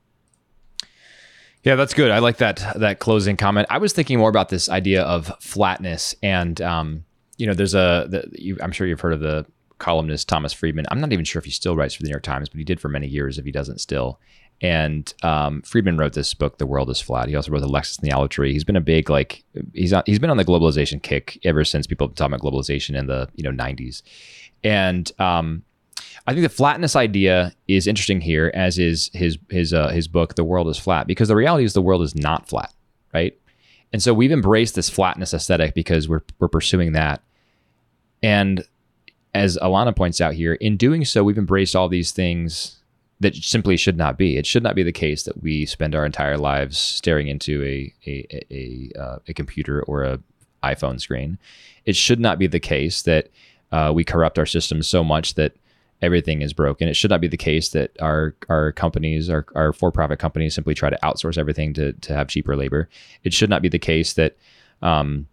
Yeah, that's good. I like that that closing comment. I was thinking more about this idea of flatness, and um, you know, there's a the, you, I'm sure you've heard of the columnist Thomas Friedman. I'm not even sure if he still writes for the New York Times, but he did for many years, if he doesn't still. And um, Friedman wrote this book, The World is Flat. He also wrote The Lexus and the Olive Tree. He's been a big, like, he's on, he's been on the globalization kick ever since people have been talking about globalization in the, you know, nineties. And um, I think the flatness idea is interesting here, as is his his uh, his book, The World is Flat, because the reality is the world is not flat, right? And so we've embraced this flatness aesthetic because we're we're pursuing that. And as Alana points out here, in doing so, we've embraced all these things that simply should not be. It should not be the case that we spend our entire lives staring into a a a, uh, a computer or a iPhone screen. It should not be the case that uh, we corrupt our systems so much that everything is broken. It should not be the case that our our companies, our our for-profit companies, simply try to outsource everything to to have cheaper labor. It should not be the case that um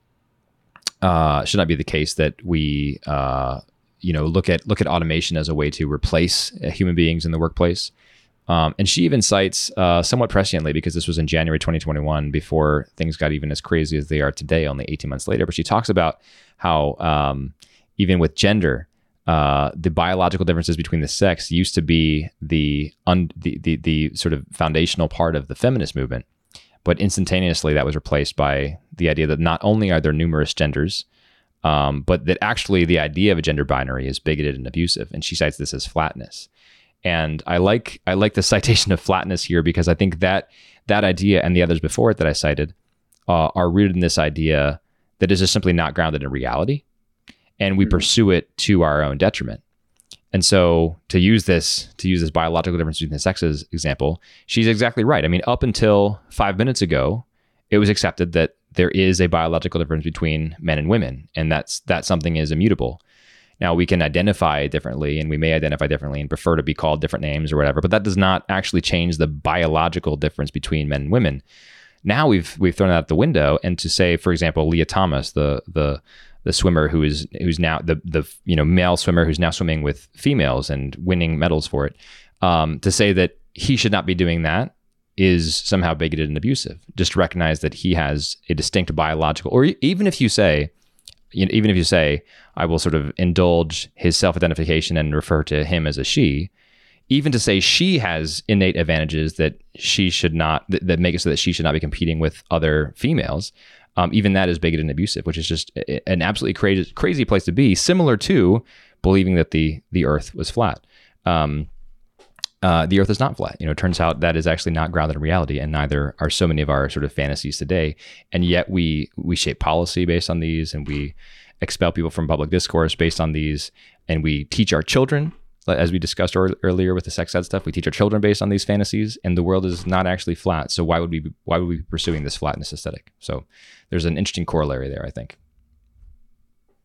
uh should not be the case that we uh. you know, look at look at automation as a way to replace human beings in the workplace. Um, and she even cites uh, somewhat presciently, because this was in January twenty twenty-one, before things got even as crazy as they are today, only eighteen months later. But she talks about how um, even with gender, uh, the biological differences between the sex used to be the, un- the, the the sort of foundational part of the feminist movement. But instantaneously, that was replaced by the idea that not only are there numerous genders, Um, but that actually the idea of a gender binary is bigoted and abusive. And she cites this as flatness. And I like I like the citation of flatness here, because I think that that idea and the others before it that I cited uh, are rooted in this idea that is just simply not grounded in reality. And we mm-hmm. pursue it to our own detriment. And so to use this, to use this biological difference between the sexes example, she's exactly right. I mean, up until five minutes ago, it was accepted that there is a biological difference between men and women, and that's that something is immutable. Now, we can identify differently, and we may identify differently and prefer to be called different names or whatever, but that does not actually change the biological difference between men and women. Now we've we've thrown it out the window, and to say, for example, Leah Thomas, the the the swimmer who is who's now the the you know male swimmer who's now swimming with females and winning medals for it, um, to say that he should not be doing that is somehow bigoted and abusive. Just recognize that he has a distinct biological, or even if you say, you know, even if you say, I will sort of indulge his self-identification and refer to him as a she. Even to say she has innate advantages that she should not, that, that make it so that she should not be competing with other females, um, even that is bigoted and abusive, which is just an absolutely crazy, crazy place to be. Similar to believing that the the Earth was flat. Um, uh, the Earth is not flat. You know, it turns out that is actually not grounded in reality, and neither are so many of our sort of fantasies today. And yet we we shape policy based on these, and we expel people from public discourse based on these, and we teach our children. As we discussed earlier with the sex ed stuff, we teach our children based on these fantasies, and the world is not actually flat. So why would we be, why would we be pursuing this flatness aesthetic? So there's an interesting corollary there, I think.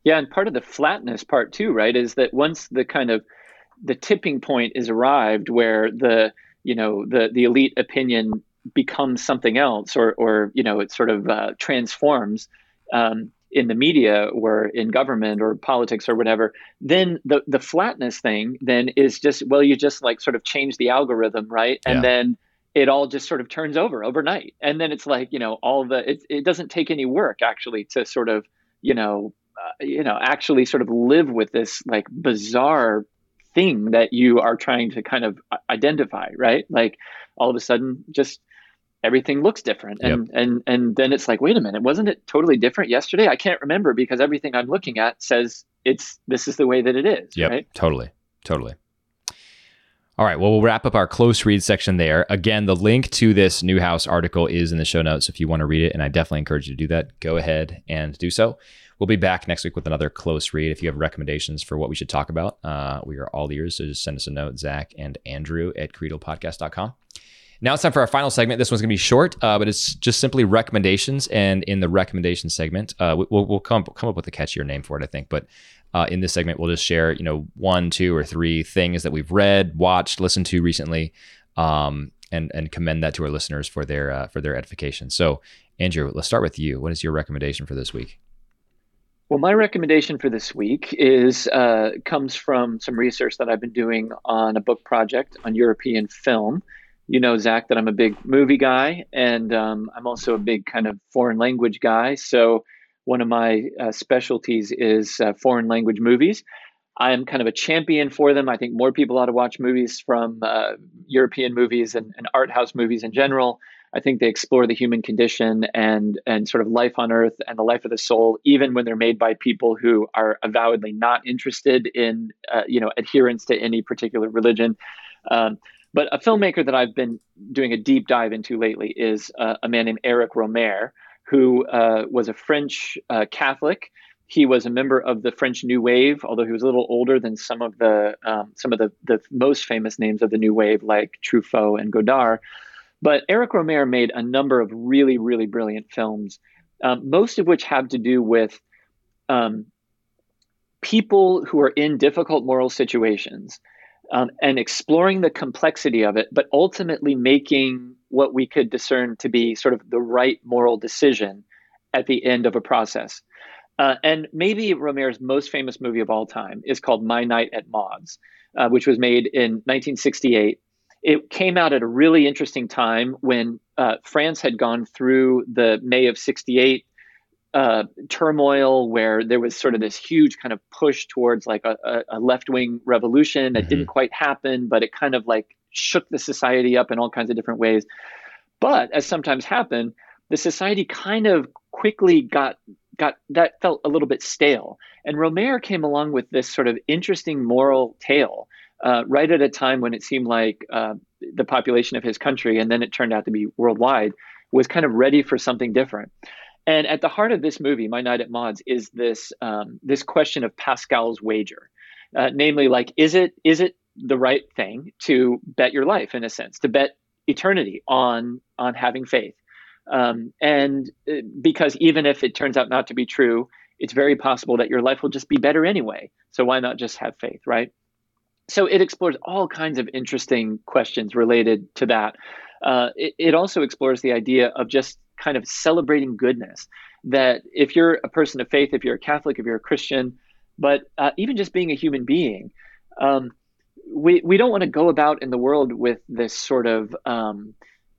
Yeah, and part of the flatness part too, right, is that once the kind of the tipping point is arrived where the, you know, the the elite opinion becomes something else, or or you know, it sort of uh, transforms. Um, in the media or in government or politics or whatever, then the, the flatness thing then is just, well, you just like sort of change the algorithm, right? And yeah. Then it all just sort of turns over overnight. And then it's like, you know, all the, it, it doesn't take any work actually to sort of, you know, uh, you know, actually sort of live with this like bizarre thing that you are trying to kind of identify, right? Like all of a sudden just, everything looks different. And, yep. and, and then it's like, wait a minute, wasn't it totally different yesterday? I can't remember because everything I'm looking at says it's, this is the way that it is. Yep. Right? Totally. Totally. All right. Well, we'll wrap up our close read section there. Again, the link to this Newhouse article is in the show notes. If you want to read it, and I definitely encourage you to do that, go ahead and do so. We'll be back next week with another close read. If you have recommendations for what we should talk about, uh, we are all ears. So just send us a note, Zach and Andrew at creedal podcast dot com. Now it's time for our final segment. This one's going to be short, uh, but it's just simply recommendations. And in the recommendation segment, uh, we'll, we'll come come up with a catchier name for it, I think. But uh, in this segment, we'll just share, you know, one, two, or three things that we've read, watched, listened to recently, um, and and commend that to our listeners for their uh, for their edification. So, Andrew, let's start with you. What is your recommendation for this week? Well, my recommendation for this week is uh, comes from some research that I've been doing on a book project on European film. You know, Zach, that I'm a big movie guy, and um, I'm also a big kind of foreign language guy. So one of my uh, specialties is uh, foreign language movies. I am kind of a champion for them. I think more people ought to watch movies from uh, European movies and, and art house movies in general. I think they explore the human condition and and sort of life on earth and the life of the soul, even when they're made by people who are avowedly not interested in, uh, you know, adherence to any particular religion. Um But a filmmaker that I've been doing a deep dive into lately is uh, a man named Eric Rohmer, who uh, was a French uh, Catholic. He was a member of the French New Wave, although he was a little older than some of the um, some of the, the most famous names of the New Wave, like Truffaut and Godard. But Eric Rohmer made a number of really, really brilliant films, um, most of which have to do with um, people who are in difficult moral situations. Um, and exploring the complexity of it, but ultimately making what we could discern to be sort of the right moral decision at the end of a process. Uh, and maybe Rohmer's most famous movie of all time is called My Night at Maud's, uh, which was made in nineteen sixty-eight. It came out at a really interesting time when uh, France had gone through the May of sixty-eight Uh, turmoil, where there was sort of this huge kind of push towards like a, a left-wing revolution that mm-hmm. didn't quite happen, but it kind of like shook the society up in all kinds of different ways. But as sometimes happened, the society kind of quickly got got that felt a little bit stale. And Rohmer came along with this sort of interesting moral tale uh, right at a time when it seemed like uh, the population of his country, and then it turned out to be worldwide, was kind of ready for something different. And at the heart of this movie, My Night at Maud's, is this um, this question of Pascal's wager, uh, namely, like, is it is it the right thing to bet your life, in a sense, to bet eternity on on having faith? Um, and uh, because even if it turns out not to be true, it's very possible that your life will just be better anyway. So why not just have faith, right? So it explores all kinds of interesting questions related to that. Uh, it, it also explores the idea of just kind of celebrating goodness, that if you're a person of faith, if you're a Catholic, if you're a Christian, but uh, even just being a human being, um, we, we don't want to go about in the world with this sort of, um,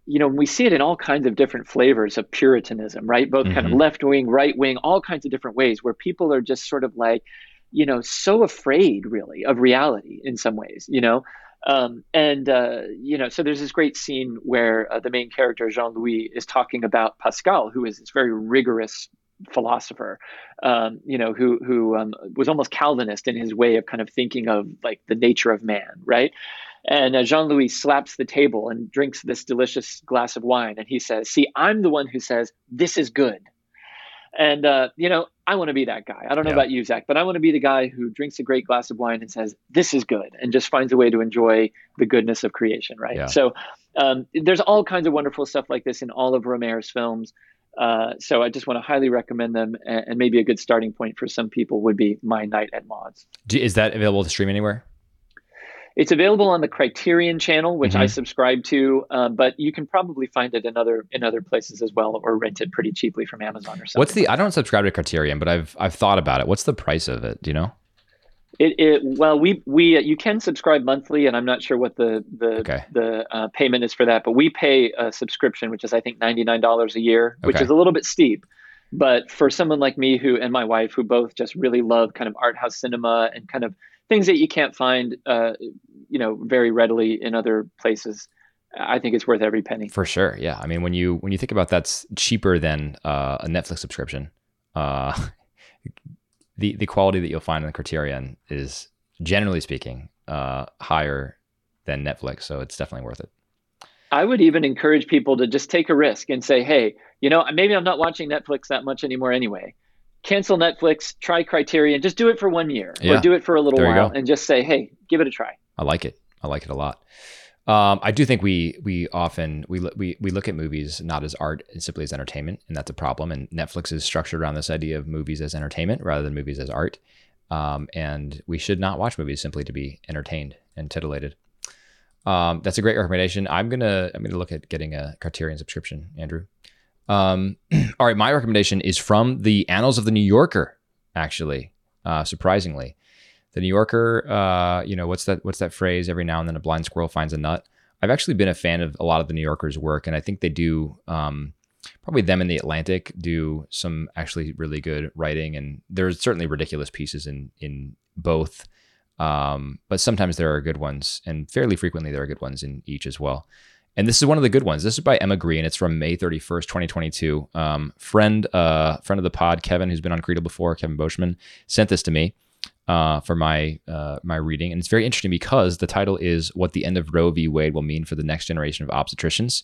you know, we see it in all kinds of different flavors of Puritanism, right? Both mm-hmm. kind of left wing, right wing, all kinds of different ways where people are just sort of like, you know, so afraid really of reality in some ways, you know? Um, and, uh, you know, so there's this great scene where uh, the main character, Jean-Louis, is talking about Pascal, who is this very rigorous philosopher, um, you know, who who um, was almost Calvinist in his way of kind of thinking of like the nature of man, right? And uh, Jean-Louis slaps the table and drinks this delicious glass of wine. And he says, see, I'm the one who says, this is good. And, uh, you know, I want to be that guy. I don't know yeah. about you, Zach, but I want to be the guy who drinks a great glass of wine and says, this is good, and just finds a way to enjoy the goodness of creation, right? Yeah. So um, there's all kinds of wonderful stuff like this in all of Rohmer's films. Uh, so I just want to highly recommend them, and, and maybe a good starting point for some people would be My Night at Maud's. Is that available to stream anywhere? It's available on the Criterion channel, which mm-hmm. I subscribe to, uh, but you can probably find it in other in other places as well, or rent it pretty cheaply from Amazon or something. What's the? I don't subscribe to Criterion, but I've I've thought about it. What's the price of it? Do you know? It, it well, we we uh, you can subscribe monthly, and I'm not sure what the the okay. the uh, payment is for that, but we pay a subscription, which is I think ninety-nine dollars a year, okay. which is a little bit steep. But for someone like me who and my wife, who both just really love kind of art house cinema and kind of things that you can't find, uh, you know, very readily in other places, I think it's worth every penny. For sure. Yeah. I mean, when you, when you think about that's cheaper than uh, a Netflix subscription, uh, the, the quality that you'll find on the Criterion is generally speaking uh, higher than Netflix. So it's definitely worth it. I would even encourage people to just take a risk and say, hey, you know, maybe I'm not watching Netflix that much anymore anyway. Cancel Netflix, try Criterion, just do it for one year yeah. or do it for a little there while and just say, hey, give it a try. I like it. I like it a lot. Um, I do think we we often, we, we we look at movies not as art, simply as entertainment, and that's a problem. And Netflix is structured around this idea of movies as entertainment rather than movies as art. Um, and we should not watch movies simply to be entertained and titillated. Um, that's a great recommendation. I'm going to I'm gonna look at getting a Criterion subscription, Andrew. Um, all right. My recommendation is from the annals of the New Yorker, actually, uh, surprisingly. The New Yorker, uh, you know, what's that, what's that phrase? Every now and then a blind squirrel finds a nut. I've actually been a fan of a lot of the New Yorker's work, and I think they do, um, probably them and the Atlantic do some actually really good writing, and there's certainly ridiculous pieces in, in both. Um, but sometimes there are good ones, and fairly frequently there are good ones in each as well. And this is one of the good ones. This is by Emma Green. It's from May thirty-first, twenty twenty-two. Um, friend, uh, friend of the pod, Kevin, who's been on Creedal before, Kevin Boschman, sent this to me uh, for my uh, my reading. And it's very interesting because the title is What the End of Roe v. Wade Will Mean for the Next Generation of Obstetricians.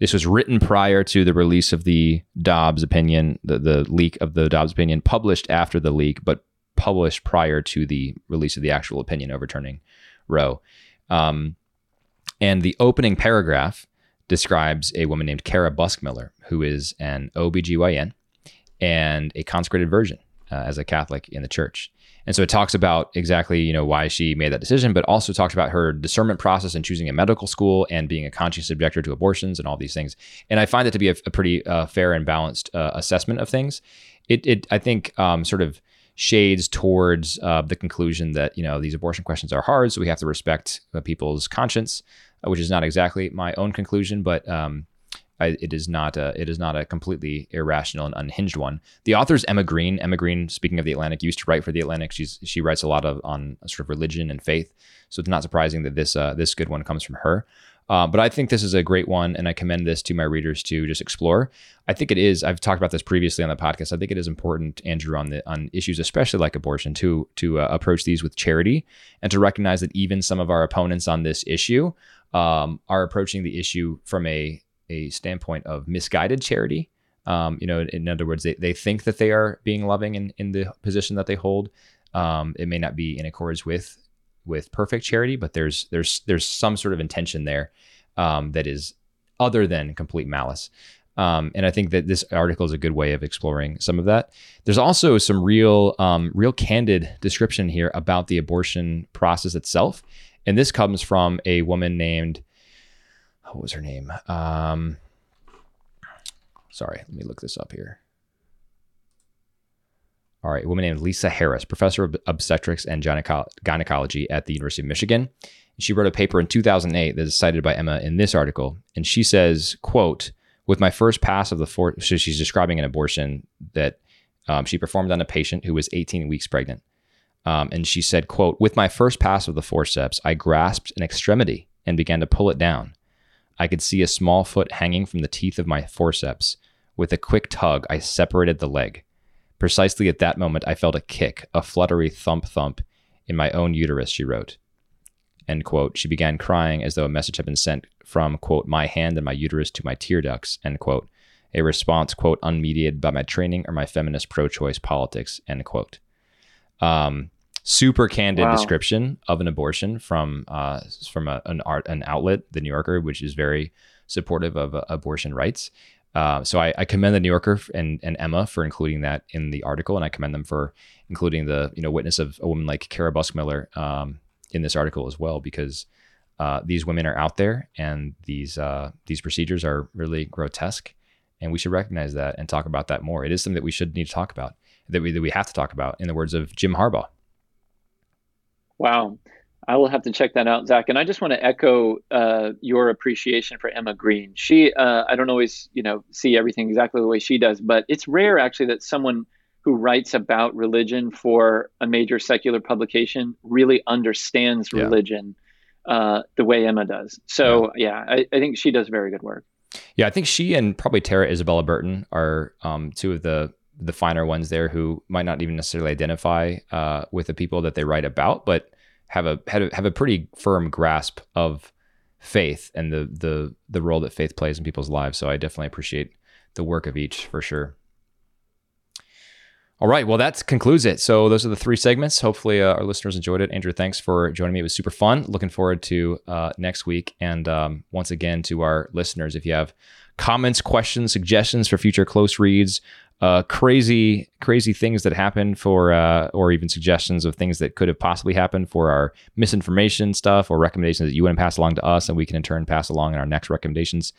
This was written prior to the release of the Dobbs opinion, the, the leak of the Dobbs opinion, published after the leak, but published prior to the release of the actual opinion overturning Roe. Um And the opening paragraph describes a woman named Kara Buskmiller, who is an O B G Y N and a consecrated virgin uh, as a Catholic in the church. And so it talks about exactly, you know, why she made that decision, but also talks about her discernment process in choosing a medical school and being a conscious objector to abortions and all these things. And I find it to be a, a pretty uh, fair and balanced uh, assessment of things. It, it I think, um, sort of shades towards uh, the conclusion that, you know, these abortion questions are hard, so we have to respect uh, people's conscience, which is not exactly my own conclusion, but um, I, it is not a, it is not a completely irrational and unhinged one. The author's Emma Green. Emma Green, speaking of the Atlantic, used to write for the Atlantic. She's she writes a lot of on sort of religion and faith, so it's not surprising that this uh, this good one comes from her. Uh, but I think this is a great one, and I commend this to my readers to just explore. I think it is, I've talked about this previously on the podcast, I think it is important, Andrew, on the on issues, especially like abortion, to to uh, approach these with charity and to recognize that even some of our opponents on this issue um, are approaching the issue from a, a standpoint of misguided charity. Um, you know, in, in other words, they, they think that they are being loving in, in the position that they hold. Um, it may not be in accordance with with perfect charity, but there's there's there's some sort of intention there um, that is other than complete malice. Um, and I think that this article is a good way of exploring some of that. There's also some real, um, real candid description here about the abortion process itself. And this comes from a woman named, what was her name? Um, Sorry, let me look this up here. All right, a woman named Lisa Harris, professor of obstetrics and gynecology at the University of Michigan. She wrote a paper in two thousand eight that is cited by Emma in this article. And she says, quote, with my first pass of the four, so she's describing an abortion that um, she performed on a patient who was eighteen weeks pregnant. Um, and she said, quote, with my first pass of the forceps, I grasped an extremity and began to pull it down. I could see a small foot hanging from the teeth of my forceps. With a quick tug, I separated the leg. Precisely at that moment, I felt a kick, a fluttery thump thump in my own uterus, she wrote. End quote. She began crying as though a message had been sent from, quote, my hand and my uterus to my tear ducts, end quote. A response, quote, unmediated by my training or my feminist pro-choice politics, end quote. Um, super candid wow. description of an abortion from uh, from a, an art an outlet, The New Yorker, which is very supportive of uh, abortion rights. Uh, so I, I commend The New Yorker and, and Emma for including that in the article, and I commend them for including the you know witness of a woman like Kara Buskmiller um, in this article as well, because uh, these women are out there, and these uh, these procedures are really grotesque, and we should recognize that and talk about that more. It is something that we should need to talk about, that we that we have to talk about, in the words of Jim Harbaugh. Wow. I will have to check that out, Zach. And I just want to echo uh, your appreciation for Emma Green. She, uh, I don't always, you know, see everything exactly the way she does, but it's rare actually that someone who writes about religion for a major secular publication really understands yeah. religion uh, the way Emma does. So yeah, yeah I, I think she does very good work. Yeah, I think she and probably Tara Isabella Burton are um, two of the the finer ones there, who might not even necessarily identify uh, with the people that they write about, but have a, have a have a pretty firm grasp of faith and the the the role that faith plays in people's lives. So I definitely appreciate the work of each, for sure. All right, well, that concludes it. So those are the three segments. Hopefully uh, our listeners enjoyed it. Andrew, thanks for joining me. It was super fun. Looking forward to uh, next week. And um, once again, to our listeners, if you have comments, questions, suggestions for future close reads, Uh, crazy, crazy things that happened for, uh, or even suggestions of things that could have possibly happened for our misinformation stuff, or recommendations that you want to pass along to us and we can in turn pass along in our next recommendations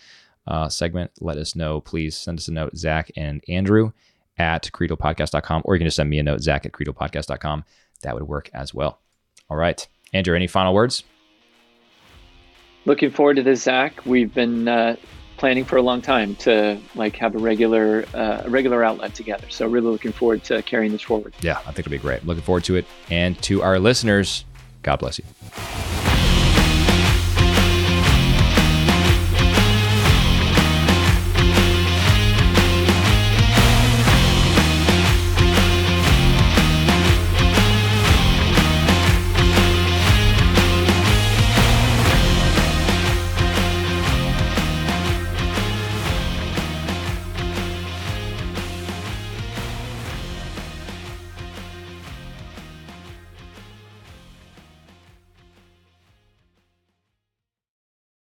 uh, segment, let us know. Please send us a note, Zach and Andrew at creedal podcast dot com, or you can just send me a note, Zach at creedal podcast dot com. That would work as well. All right, Andrew, any final words? Looking forward to this, Zach. We've been, uh, planning for a long time to like have a regular uh, a regular outlet together. So really looking forward to carrying this forward. Yeah, I think it'll be great. Looking forward to it. And to our listeners, God bless you.